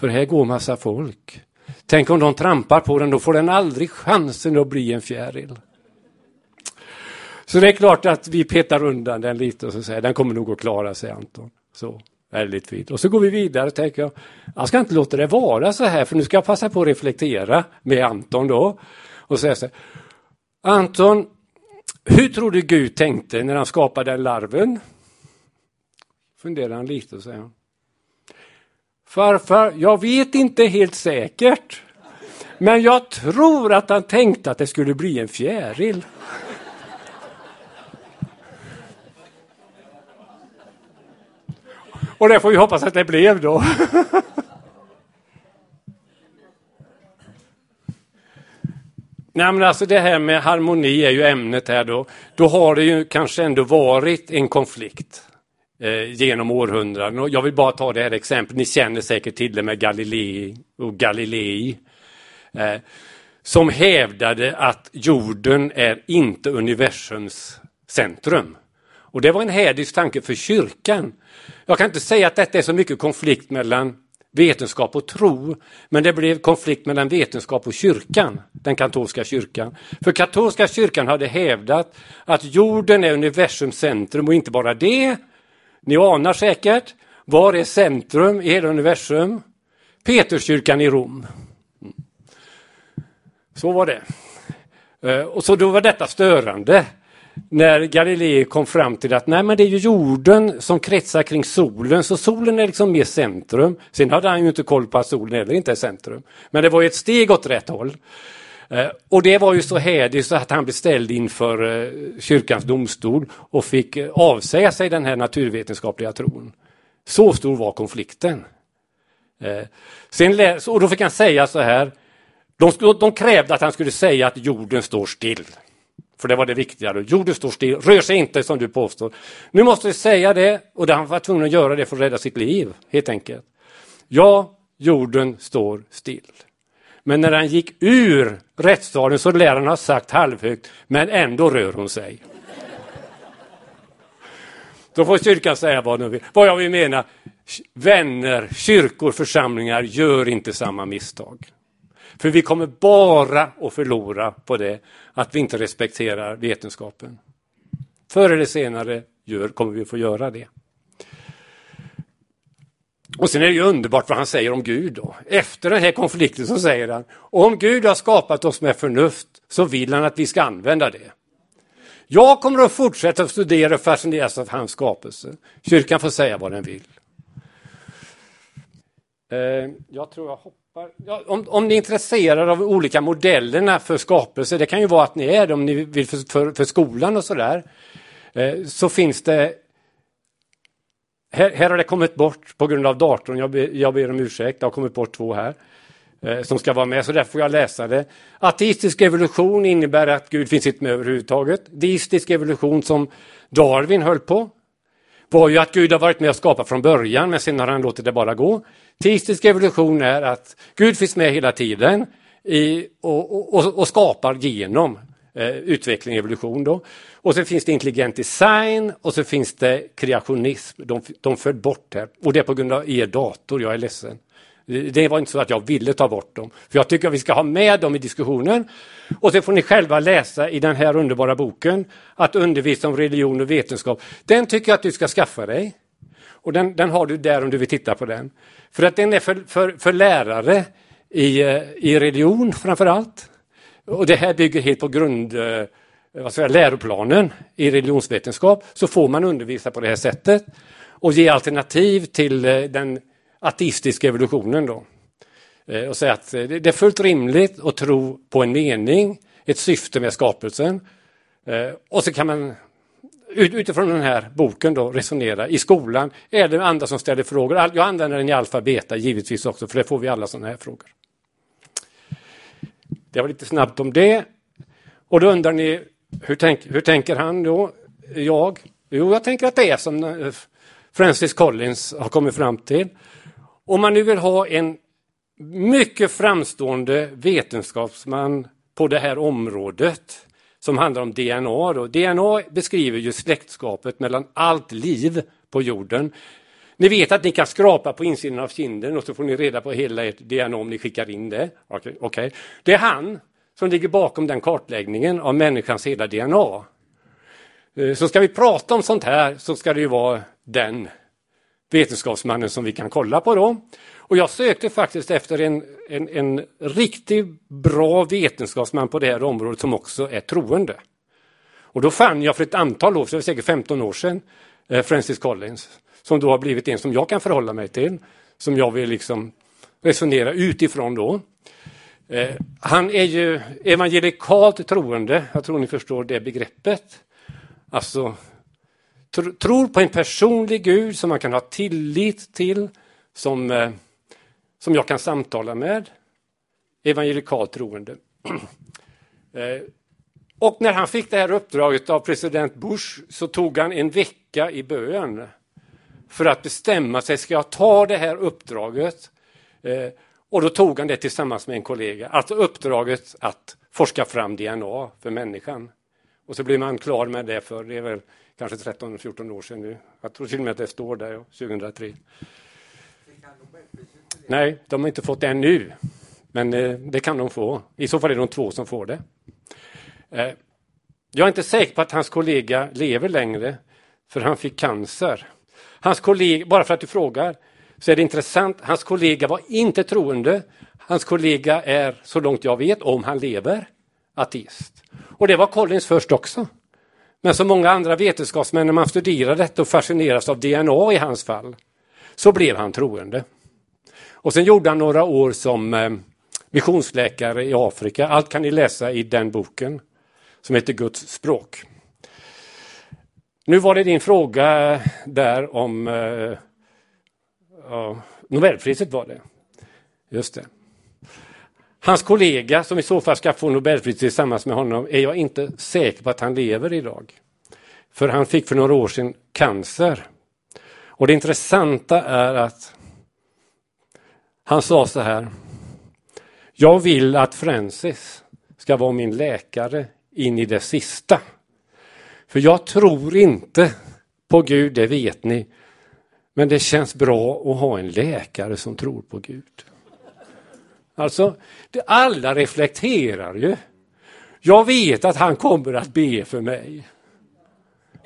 För här går massa folk. Tänk om de trampar på den, då får den aldrig chansen att bli en fjäril. Så det är klart att vi petar undan den lite och så säger, den kommer nog att klara sig, Anton. Så, väldigt fint. Och så går vi vidare och tänker, jag, jag ska inte låta det vara så här, för nu ska jag passa på att reflektera med Anton då. Och säga så här, Anton, hur tror du Gud tänkte när han skapade den larven? Funderar han lite och säger, farfar, jag vet inte helt säkert, men jag tror att han tänkte att det skulle bli en fjäril. Och det får vi hoppas att det blev då. Nej, men alltså det här med harmoni är ju ämnet här då. Då har det ju kanske ändå varit en konflikt eh, genom århundraden. Och jag vill bara ta det här exemplet. Ni känner säkert till det med Galilei och Galilei. Eh, som hävdade att jorden är inte universums centrum. Och det var en hädisk tanke för kyrkan. Jag kan inte säga att detta är så mycket konflikt mellan vetenskap och tro. Men det blev konflikt mellan vetenskap och kyrkan. Den katolska kyrkan. För katolska kyrkan hade hävdat att jorden är universums centrum. Och inte bara det. Ni anar säkert. Var är centrum i hela universum? Peterskyrkan i Rom. Så var det. Och så då var detta störande. När Galilei kom fram till att nej, men det är ju jorden som kretsar kring solen, så solen är liksom mer centrum. Sen hade han ju inte koll på att solen heller inte är centrum. Men det var ju ett steg åt rätt håll. Eh, och det var ju så hädigt så att han blev ställd inför eh, kyrkans domstol och fick eh, avsäga sig den här naturvetenskapliga tron. Så stor var konflikten. Eh, sen läs, och då fick han säga så här, de, de krävde att han skulle säga att jorden står still. För det var det viktiga då. Jorden står still, rör sig inte som du påstår. Nu måste du säga det, och han var tvungen att göra det för att rädda sitt liv, helt enkelt. Ja, jorden står still. Men när han gick ur rättssalen så lär han ha sagt halvhögt, men ändå rör hon sig. Då får kyrkan säga vad de vill. Vad jag vill mena, vänner, kyrkor, församlingar, gör inte samma misstag. För vi kommer bara att förlora på det, att vi inte respekterar vetenskapen. Förr eller senare gör, kommer vi få göra det. Och sen är det ju underbart vad han säger om Gud då. Efter den här konflikten så säger han, om Gud har skapat oss med förnuft så vill han att vi ska använda det. Jag kommer att fortsätta studera och fascineras av hans skapelse. Kyrkan får säga vad den vill. Jag tror jag hoppas. Ja, om, om ni är intresserade av olika modellerna för skapelse, det kan ju vara att ni är det, om ni vill för, för, för skolan och sådär, eh, så finns det, här, här har det kommit bort på grund av datorn, jag, be, jag ber om ursäkt, jag har kommit bort två här eh, som ska vara med, så därför får jag läsa det. Ateistisk evolution innebär att Gud finns inte med överhuvudtaget. Deistisk evolution, som Darwin höll på, var ju att Gud har varit med och skapat från början, men sen har han låtit det bara gå. Teistisk evolution är att Gud finns med hela tiden i, och, och, och skapar genom eh, utveckling och evolution då. Och sen finns det intelligent design, och så finns det kreationism. De, de föll bort här, och det är på grund av er dator, jag är ledsen. Det var inte så att jag ville ta bort dem. För jag tycker att vi ska ha med dem i diskussionen. Och så får ni själva läsa i den här underbara boken. Att undervisa om religion och vetenskap. Den tycker jag att du ska skaffa dig. Och den, den har du där om du vill titta på den. För att den är för, för, för lärare i, i religion framförallt. Och det här bygger helt på grund... Vad säger, läroplanen i religionsvetenskap, så får man undervisa på det här sättet och ge alternativ till den ateistiska evolutionen då. Och säga att det är fullt rimligt att tro på en mening, ett syfte med skapelsen, och så kan man utifrån den här boken då resonera i skolan eller andra som ställer frågor. Jag använder den i alfa beta givetvis också, för det får vi alla sådana här frågor. Det var lite snabbt om det. Och då undrar ni, Hur, tänk, hur tänker han då? Jag? Jo, jag tänker att det är som Francis Collins har kommit fram till. Om man nu vill ha en mycket framstående vetenskapsman på det här området som handlar om D N A. Då. D N A beskriver ju släktskapet mellan allt liv på jorden. Ni vet att ni kan skrapa på insidan av kinden och så får ni reda på hela ert D N A om ni skickar in det. Okej, okej. Det är han som ligger bakom den kartläggningen av människans hela D N A. Så ska vi prata om sånt här, så ska det ju vara den vetenskapsmannen som vi kan kolla på då. Och jag sökte faktiskt efter en, en, en riktigt bra vetenskapsman på det här området som också är troende. Och då fann jag för ett antal år, så det var säkert femton år sedan, Francis Collins. Som då har blivit en som jag kan förhålla mig till. Som jag vill liksom resonera utifrån då. Han är ju evangelikalt troende. Jag tror ni förstår det begreppet. Alltså, tr- tror på en personlig Gud som man kan ha tillit till. Som, eh, som jag kan samtala med. Evangelikalt troende. eh, och när han fick det här uppdraget av president Bush, så tog han en vecka i bön. För att bestämma sig, ska jag ta det här uppdraget? Eh, Och då tog han det tillsammans med en kollega. Alltså uppdraget att forska fram D N A för människan. Och så blir man klar med det för, det är väl kanske tretton fjorton år sedan nu. Jag tror till och med att det står där, ja, tjugohundratre. Nej, de har inte fått det ännu. Men eh, det kan de få. I så fall är det de två som får det. Eh, jag är inte säker på att hans kollega lever längre. För han fick cancer. Hans kollega, bara för att du frågar. Så är det intressant, hans kollega var inte troende. Hans kollega är, så långt jag vet, om han lever, ateist. Och det var Collins först också. Men som många andra vetenskapsmän, när man studerar detta och fascineras av D N A i hans fall, så blev han troende. Och sen gjorde han några år som missionsläkare i Afrika. Allt kan ni läsa i den boken som heter Guds språk. Nu var det din fråga där om... Ja, Nobelpriset var det. Just det. Hans kollega som i så fall ska få Nobelpriset tillsammans med honom, är jag inte säker på att han lever idag. För han fick för några år sedan cancer. Och det intressanta är att han sa så här: jag vill att Francis ska vara min läkare in i det sista. För jag tror inte på Gud, det vet ni. Men det känns bra att ha en läkare som tror på Gud. Alltså, det, alla reflekterar ju. Jag vet att han kommer att be för mig.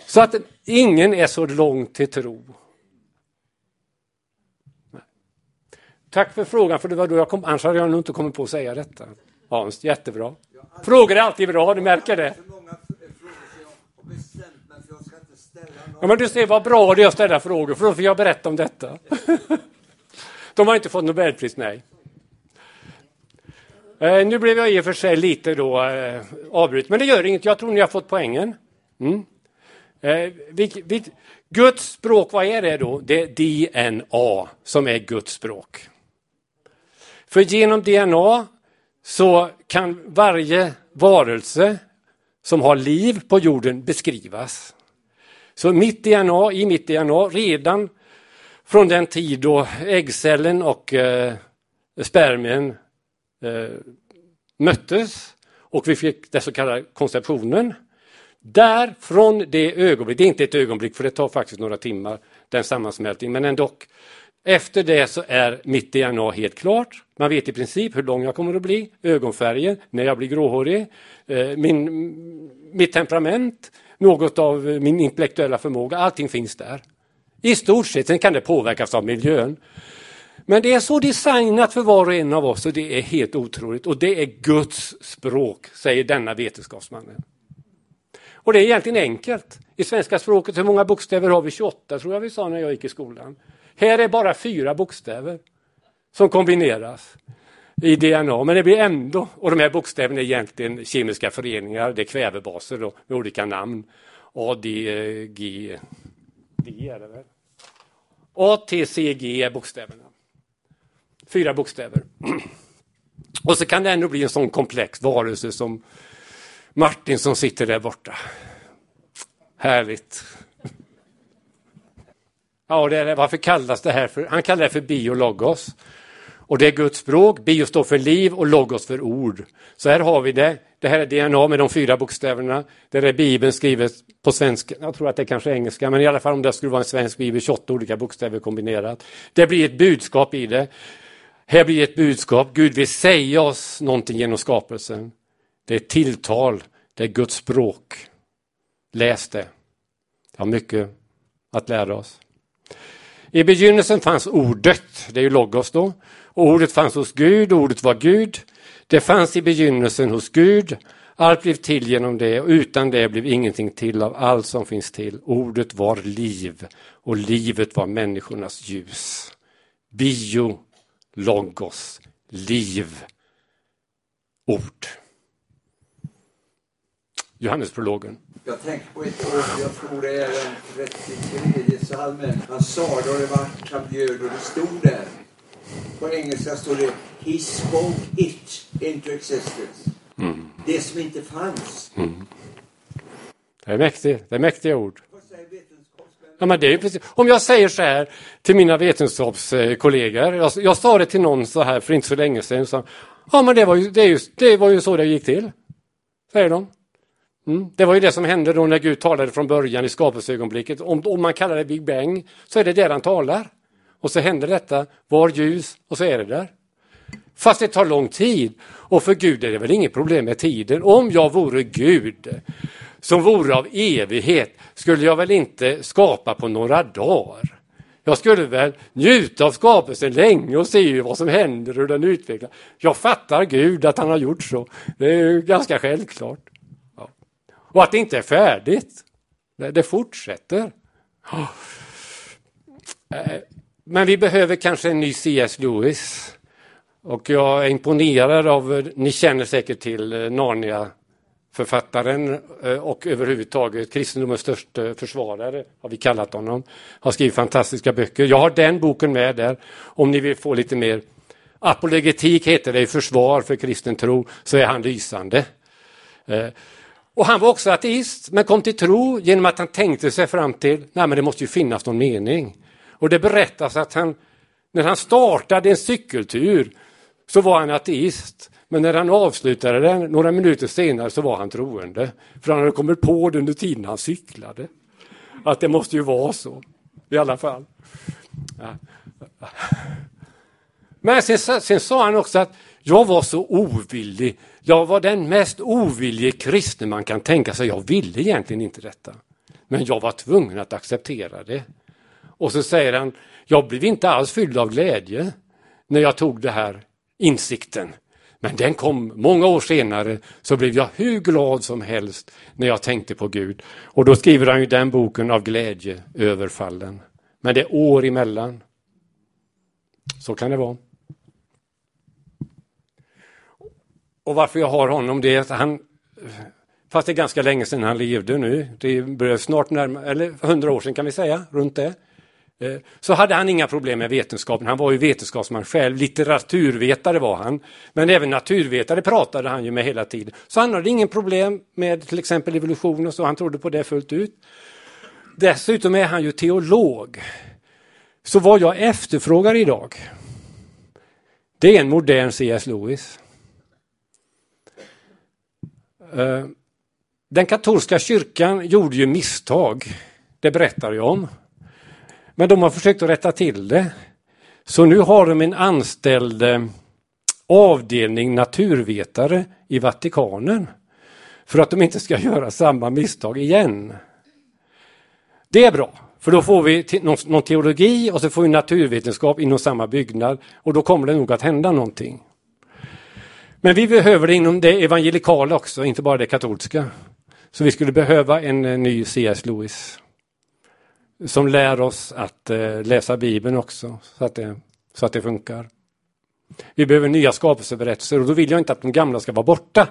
Så att ingen är så långt till tro. Nej. Tack för frågan, för det var då jag kom. Annars hade jag nog inte kommit på att säga detta. Hans, jättebra. Frågor är alltid bra, du märker det. Ja, men du ser vad bra det är att ställa frågor, för då får jag berätta om detta. De har inte fått Nobelpris, nej. Eh, nu blev jag i och för sig lite då eh, avbryt, men det gör inget. Jag tror ni har fått poängen. Mm. Eh, vi, vi, Guds språk, vad är det då? Det är D N A som är Guds språk. För genom D N A så kan varje varelse som har liv på jorden beskrivas. Så mitt D N A, i mitt D N A, redan från den tid då äggcellen och eh, spermien eh, möttes och vi fick det så kallade konceptionen. Där från det ögonblick, det är inte ett ögonblick för det tar faktiskt några timmar, den sammansmältningen, men ändå Efter det så är mitt D N A helt klart. Man vet i princip hur lång jag kommer att bli, ögonfärgen, när jag blir gråhårig, min, mitt temperament, något av min intellektuella förmåga. Allting finns där. I stort sett, sen kan det påverkas av miljön. Men det är så designat för var och en av oss och det är helt otroligt. Och det är Guds språk, säger denna vetenskapsmannen. Och det är egentligen enkelt. I svenska språket, hur många bokstäver har vi? tjugoåtta tror jag vi sa när jag gick i skolan. Här är bara fyra bokstäver som kombineras i D N A. Men det blir ändå, och de här bokstäverna är egentligen kemiska föreningar. Det är kvävebaser då, med olika namn. A, D, G, D är det väl? A, T, C, G är bokstäverna. Fyra bokstäver. Och så kan det ändå bli en sån komplex varelse som Martin som sitter där borta. Härligt. Ja, det är, varför kallas det här för? Han kallar det för biologos. Och det är Guds språk. Bio står för liv och logos för ord. Så här har vi det. Det här är D N A med de fyra bokstäverna. Det är Bibeln skrivet på svenska. Jag tror att det är kanske engelska. Men i alla fall om det skulle vara en svensk bibel. tjugoåtta olika bokstäver kombinerat. Det blir ett budskap i det. Här blir ett budskap. Gud vill säga oss någonting genom skapelsen. Det är tilltal. Det är Guds språk. Läs det. Det har mycket att lära oss. I begynnelsen fanns ordet, det är ju logos då. Ordet fanns hos Gud, ordet var Gud. Det fanns i begynnelsen hos Gud. Allt blev till genom det och utan det blev ingenting till av allt som finns till. Ordet var liv och livet var människornas ljus. Bio, logos, liv, ord. Johannesprologen. Jag tänker på ett ord, jag tror det är den trettiotredje psalmen. Han sa då det vart han bjöd och det stod där. På engelska står det He spoke it into existence. Mm. Det som inte fanns. Mm. Det är mäktigt, det är mäktiga ord. Ja, men det är precis. Om jag säger så här till mina vetenskapskollegor. Jag, jag sa det till någon så här för inte så länge sedan. Så, ja men det var, ju, det, är just, det var ju så det gick till. Säger de. Mm. Det var ju det som hände då när Gud talade från början i skapelseögonblicket. Om, om man kallar det Big Bang så är det där han talar. Och så händer detta, var ljus och så är det där. Fast det tar lång tid. Och för Gud är det väl inget problem med tiden. Om jag vore Gud som vore av evighet skulle jag väl inte skapa på några dagar. Jag skulle väl njuta av skapelsen länge och se vad som händer och hur den utvecklas. Jag fattar Gud att han har gjort så. Det är ju ganska självklart. Och att det inte är färdigt. Det fortsätter. Men vi behöver kanske en ny C S. Lewis. Och jag är imponerad av, ni känner säkert till Narnia-författaren. Och överhuvudtaget kristendomens största försvarare har vi kallat honom. Har skrivit fantastiska böcker. Jag har den boken med där. Om ni vill få lite mer apologetik heter det. Försvar för kristen tro. Så är han lysande. Och han var också ateist men kom till tro genom att han tänkte sig fram till nej men det måste ju finnas någon mening. Och det berättas att han, när han startade en cykeltur så var han ateist. Men när han avslutade den några minuter senare så var han troende. För han hade kommit på det under tiden han cyklade. Att det måste ju vara så. I alla fall. Ja. Men sen, sen sa han också att jag var så ovillig. Jag var den mest ovillige kristne man kan tänka sig. Jag ville egentligen inte detta. Men jag var tvungen att acceptera det. Och så säger han, jag blev inte alls fylld av glädje när jag tog det här insikten. Men den kom många år senare så blev jag hur glad som helst när jag tänkte på Gud. Och då skriver han ju den boken av glädje överfallen. Men det är år emellan. Så kan det vara. Och varför jag har honom det är att han, fast det är ganska länge sedan han levde nu, det började snart närmare, eller hundra år sedan kan vi säga, runt det. Så hade han inga problem med vetenskapen, han var ju vetenskapsman själv, litteraturvetare var han. Men även naturvetare pratade han ju med hela tiden. Så han hade ingen problem med till exempel evolution och så, han trodde på det fullt ut. Dessutom är han ju teolog. Så vad jag efterfrågar idag, det är en modern C S. Lewis. Den katolska kyrkan gjorde ju misstag, det berättar jag om. Men de har försökt att rätta till det. Så nu har de en anställd avdelning naturvetare i Vatikanen. För att de inte ska göra samma misstag igen. Det är bra. För då får vi te- någon, någon teologi och så får vi naturvetenskap inom samma byggnad. Och då kommer det nog att hända någonting. Men vi behöver det inom det evangelikala också, inte bara det katolska. Så vi skulle behöva en ny C S. Lewis. Som lär oss att eh, läsa Bibeln också. Så att, det, så att det funkar. Vi behöver nya skapelseberättelser. Och då vill jag inte att de gamla ska vara borta.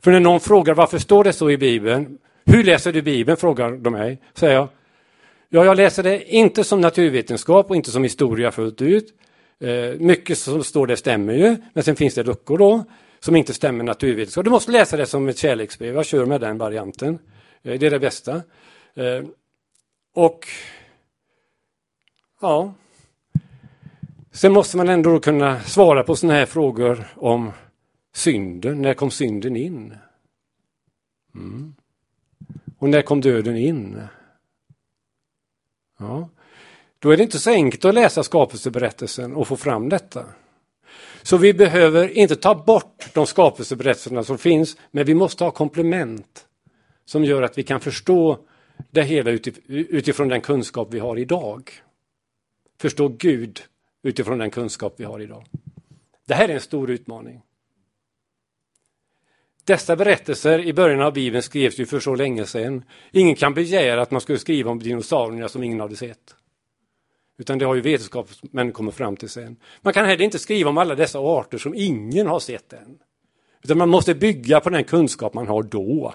För när någon frågar varför står det så i Bibeln. Hur läser du Bibeln, frågar de mig. Säger jag. Ja, jag läser det inte som naturvetenskap och inte som historia fullt ut. Eh, mycket som står det stämmer ju. Men sen finns det luckor då. Som inte stämmer naturvetenskap. Du måste läsa det som ett kärleksbrev. Jag kör med den varianten. Eh, det är det bästa. Eh, och ja. Sen måste man ändå kunna svara på såna här frågor om synden. När kom synden in? Mm. Och när kom döden in? Ja. Då är det inte så enkelt att läsa skapelseberättelsen och få fram detta. Så vi behöver inte ta bort de skapelseberättelserna som finns. Men vi måste ha komplement som gör att vi kan förstå det hela utifrån den kunskap vi har idag. Förstå Gud utifrån den kunskap vi har idag. Det här är en stor utmaning. Dessa berättelser i början av Bibeln skrevs ju för så länge sedan. Ingen kan begära att man skulle skriva om dinosaurierna som ingen hade sett. Utan det har ju vetenskapsmän kommit fram till sen. Man kan heller inte skriva om alla dessa arter som ingen har sett än. Utan man måste bygga på den kunskap man har då.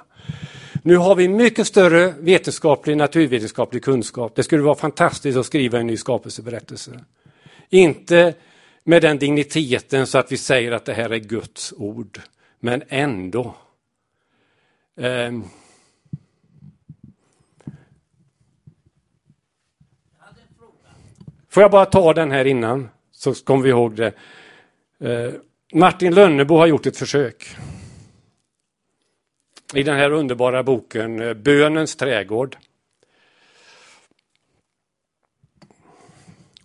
Nu har vi mycket större vetenskaplig, naturvetenskaplig kunskap. Det skulle vara fantastiskt att skriva en ny skapelseberättelse. Inte med den digniteten så att vi säger att det här är Guds ord. Men ändå. Ehm. Får jag bara ta den här innan så kommer vi ihåg det. Eh, Martin Lönnebo har gjort ett försök. I den här underbara boken Bönens trädgård.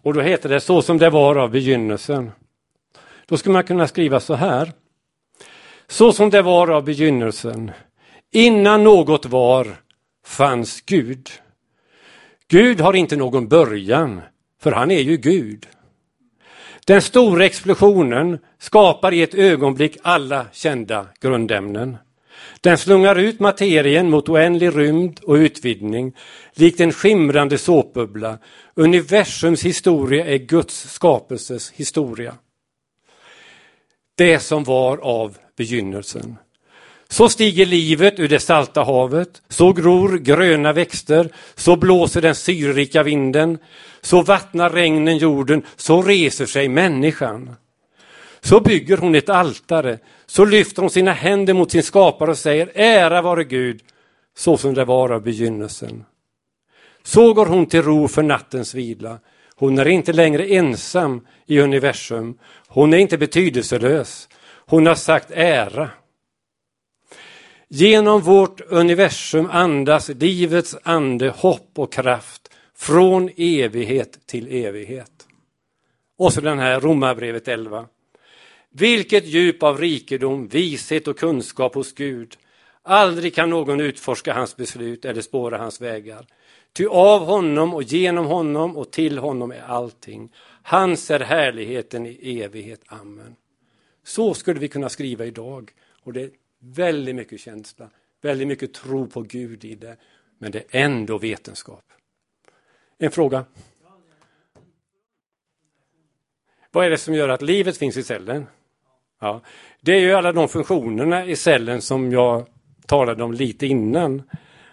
Och då heter det så som det var av begynnelsen. Då skulle man kunna skriva så här. Så som det var av begynnelsen. Innan något var fanns Gud. Gud har inte någon början. För han är ju Gud. Den stora explosionen skapar i ett ögonblick alla kända grundämnen. Den slungar ut materien mot oändlig rymd och utvidgning. Likt en skimrande såpbubbla. Universums historia är Guds skapelses historia. Det som var av begynnelsen. Så stiger livet ur det salta havet, så gror gröna växter, så blåser den syrerika vinden, så vattnar regnen jorden, så reser sig människan. Så bygger hon ett altare, så lyfter hon sina händer mot sin skapare och säger, ära vare Gud, så som det var av begynnelsen. Så går hon till ro för nattens vila. Hon är inte längre ensam i universum, hon är inte betydelselös, hon har sagt ära. Genom vårt universum andas livets ande, hopp och kraft från evighet till evighet. Och så den här Romarbrevet elva. Vilket djup av rikedom, vishet och kunskap hos Gud. Aldrig kan någon utforska hans beslut eller spåra hans vägar. Ty av honom och genom honom och till honom är allting. Hans är härligheten i evighet. Amen. Så skulle vi kunna skriva idag. Och det väldigt mycket känsla, väldigt mycket tro på Gud i det, men det är ändå vetenskap. En fråga. Vad är det som gör att livet finns i cellen? Ja, det är ju alla de funktionerna i cellen som jag talade om lite innan.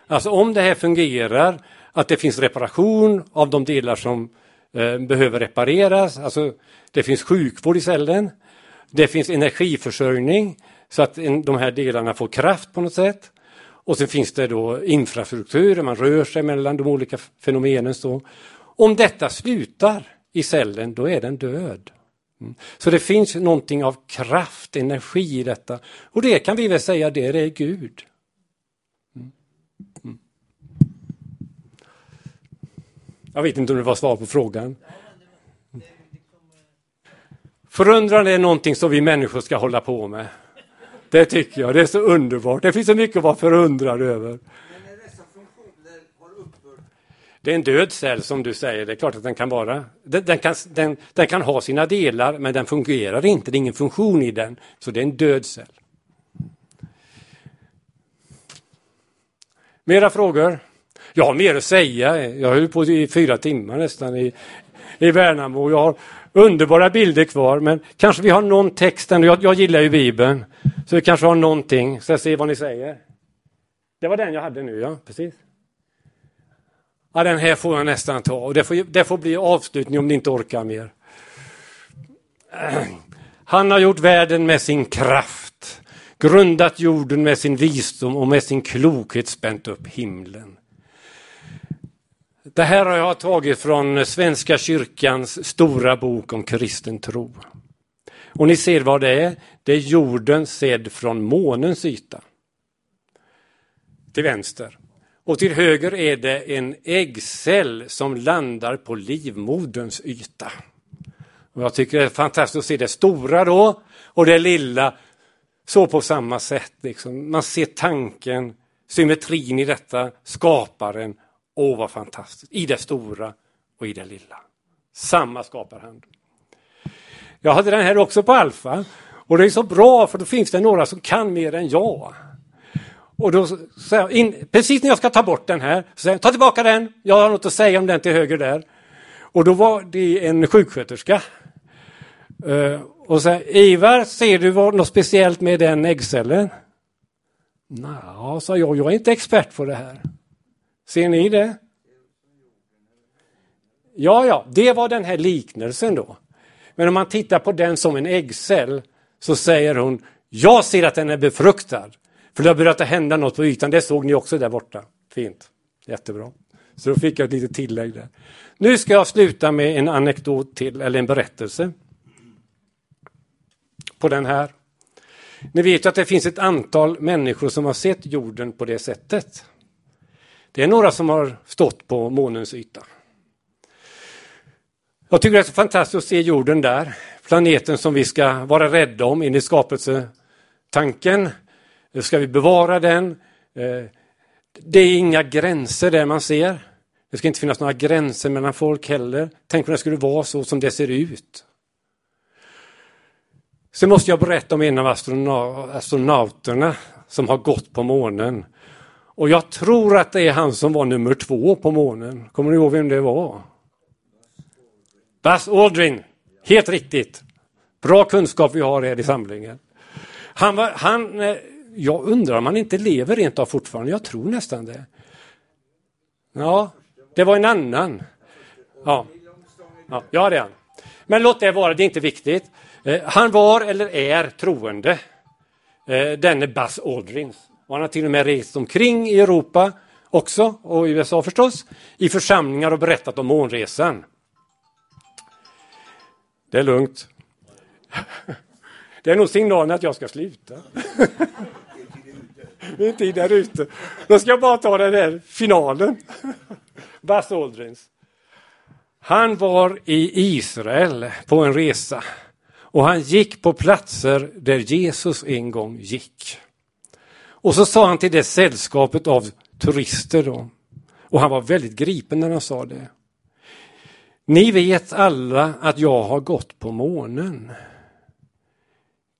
Alltså om det här fungerar, att det finns reparation av de delar som eh, behöver repareras. Alltså det finns sjukvård i cellen, det finns energiförsörjning. Så att de här delarna får kraft på något sätt. Och sen finns det då infrastruktur. Man rör sig mellan de olika fenomenen. Så. Om detta slutar i cellen, då är den död. Mm. Så det finns någonting av kraft, energi i detta. Och det kan vi väl säga, det är Gud. Mm. Mm. Jag vet inte om det var svar på frågan. Mm. Förundran är någonting som vi människor ska hålla på med. Det tycker jag, det är så underbart. Det finns så mycket att vara förundrad över. Men när dessa funktioner har upphört? Det är en död cell som du säger, det är klart att den kan vara. Den, den, kan, den, den kan ha sina delar, men den fungerar inte, det är ingen funktion i den. Så det är en död cell. Mera frågor? Jag har mer att säga. Jag höll på i fyra timmar nästan i, i Värnamo. Jag har underbara bilder kvar. Men kanske vi har någon text ändå. Jag, jag gillar ju Bibeln. Så vi kanske har någonting. Så jag ser vad ni säger. Det var den jag hade nu, ja. Precis. Ja, den här får jag nästan ta. Och det får, det får bli avslutning om ni inte orkar mer. Han har gjort världen med sin kraft. Grundat jorden med sin visdom och med sin klokhet spänt upp himlen. Det här har jag tagit från Svenska kyrkans stora bok om kristen tro. Och ni ser vad det är. Det är jorden sedd från månens yta. Till vänster. Och till höger är det en äggcell som landar på livmoderns yta. Och jag tycker det är fantastiskt att se det stora då och det lilla. Så på samma sätt. Liksom. Man ser tanken, symmetrin i detta, skaparen. Åh, vad fantastiskt. I det stora och i det lilla. Samma skapar han. Jag hade den här också på Alpha. Och det är så bra för då finns det några som kan mer än jag. Och då så in, precis när jag ska ta bort den här. Så jag, ta tillbaka den. Jag har något att säga om den till höger där. Och då var det en sjuksköterska. Uh, och så här, Ivar, ser du något speciellt med den äggcellen? Nej, sa jag. Jag är inte expert på det här. Ser ni det? Ja, ja. Det var den här liknelsen då. Men om man tittar på den som en äggcell så säger hon, jag ser att den är befruktad. För det har börjat hända något på ytan. Det såg ni också där borta. Fint. Jättebra. Så då fick jag ett litet tillägg där. Nu ska jag sluta med en anekdot till, eller en berättelse. På den här. Ni vet att det finns ett antal människor som har sett jorden på det sättet. Det är några som har stått på månens yta. Jag tycker det är så fantastiskt att se jorden där. Planeten som vi ska vara rädda om in i skapelsetanken. Ska vi bevara den? Det är inga gränser där man ser. Det ska inte finnas några gränser mellan folk heller. Tänk om det skulle vara så som det ser ut. Så måste jag berätta om en av astronaut- astronauterna som har gått på månen. Och jag tror att det är han som var nummer två på månen. Kommer ni ihåg vem det var? Buzz Aldrin. Helt riktigt. Bra kunskap vi har här i samlingen. Han var, han, jag undrar om han inte lever rent av fortfarande. Jag tror nästan det. Ja, det var en annan. Ja, ja det är han. Men låt det vara, det är inte viktigt. Han var eller är troende. Denne Buzz Aldrins. Och han har till och med rest omkring i Europa också, och i U S A förstås, i församlingar och berättat om månresan. Det är lugnt. Det är nog signalen att jag ska sluta. Min tid är ute. Då ska jag bara ta den här finalen. Buzz Aldrins. Han var i Israel på en resa. Och han gick på platser där Jesus en gång gick. Och så sa han till det sällskapet av turister då. Och han var väldigt gripen när han sa det. Ni vet alla att jag har gått på månen.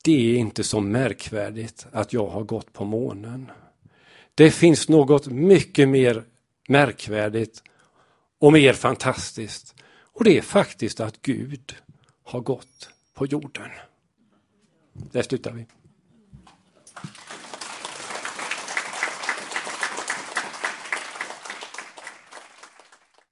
Det är inte så märkvärdigt att jag har gått på månen. Det finns något mycket mer märkvärdigt och mer fantastiskt. Och det är faktiskt att Gud har gått på jorden. Där slutar vi.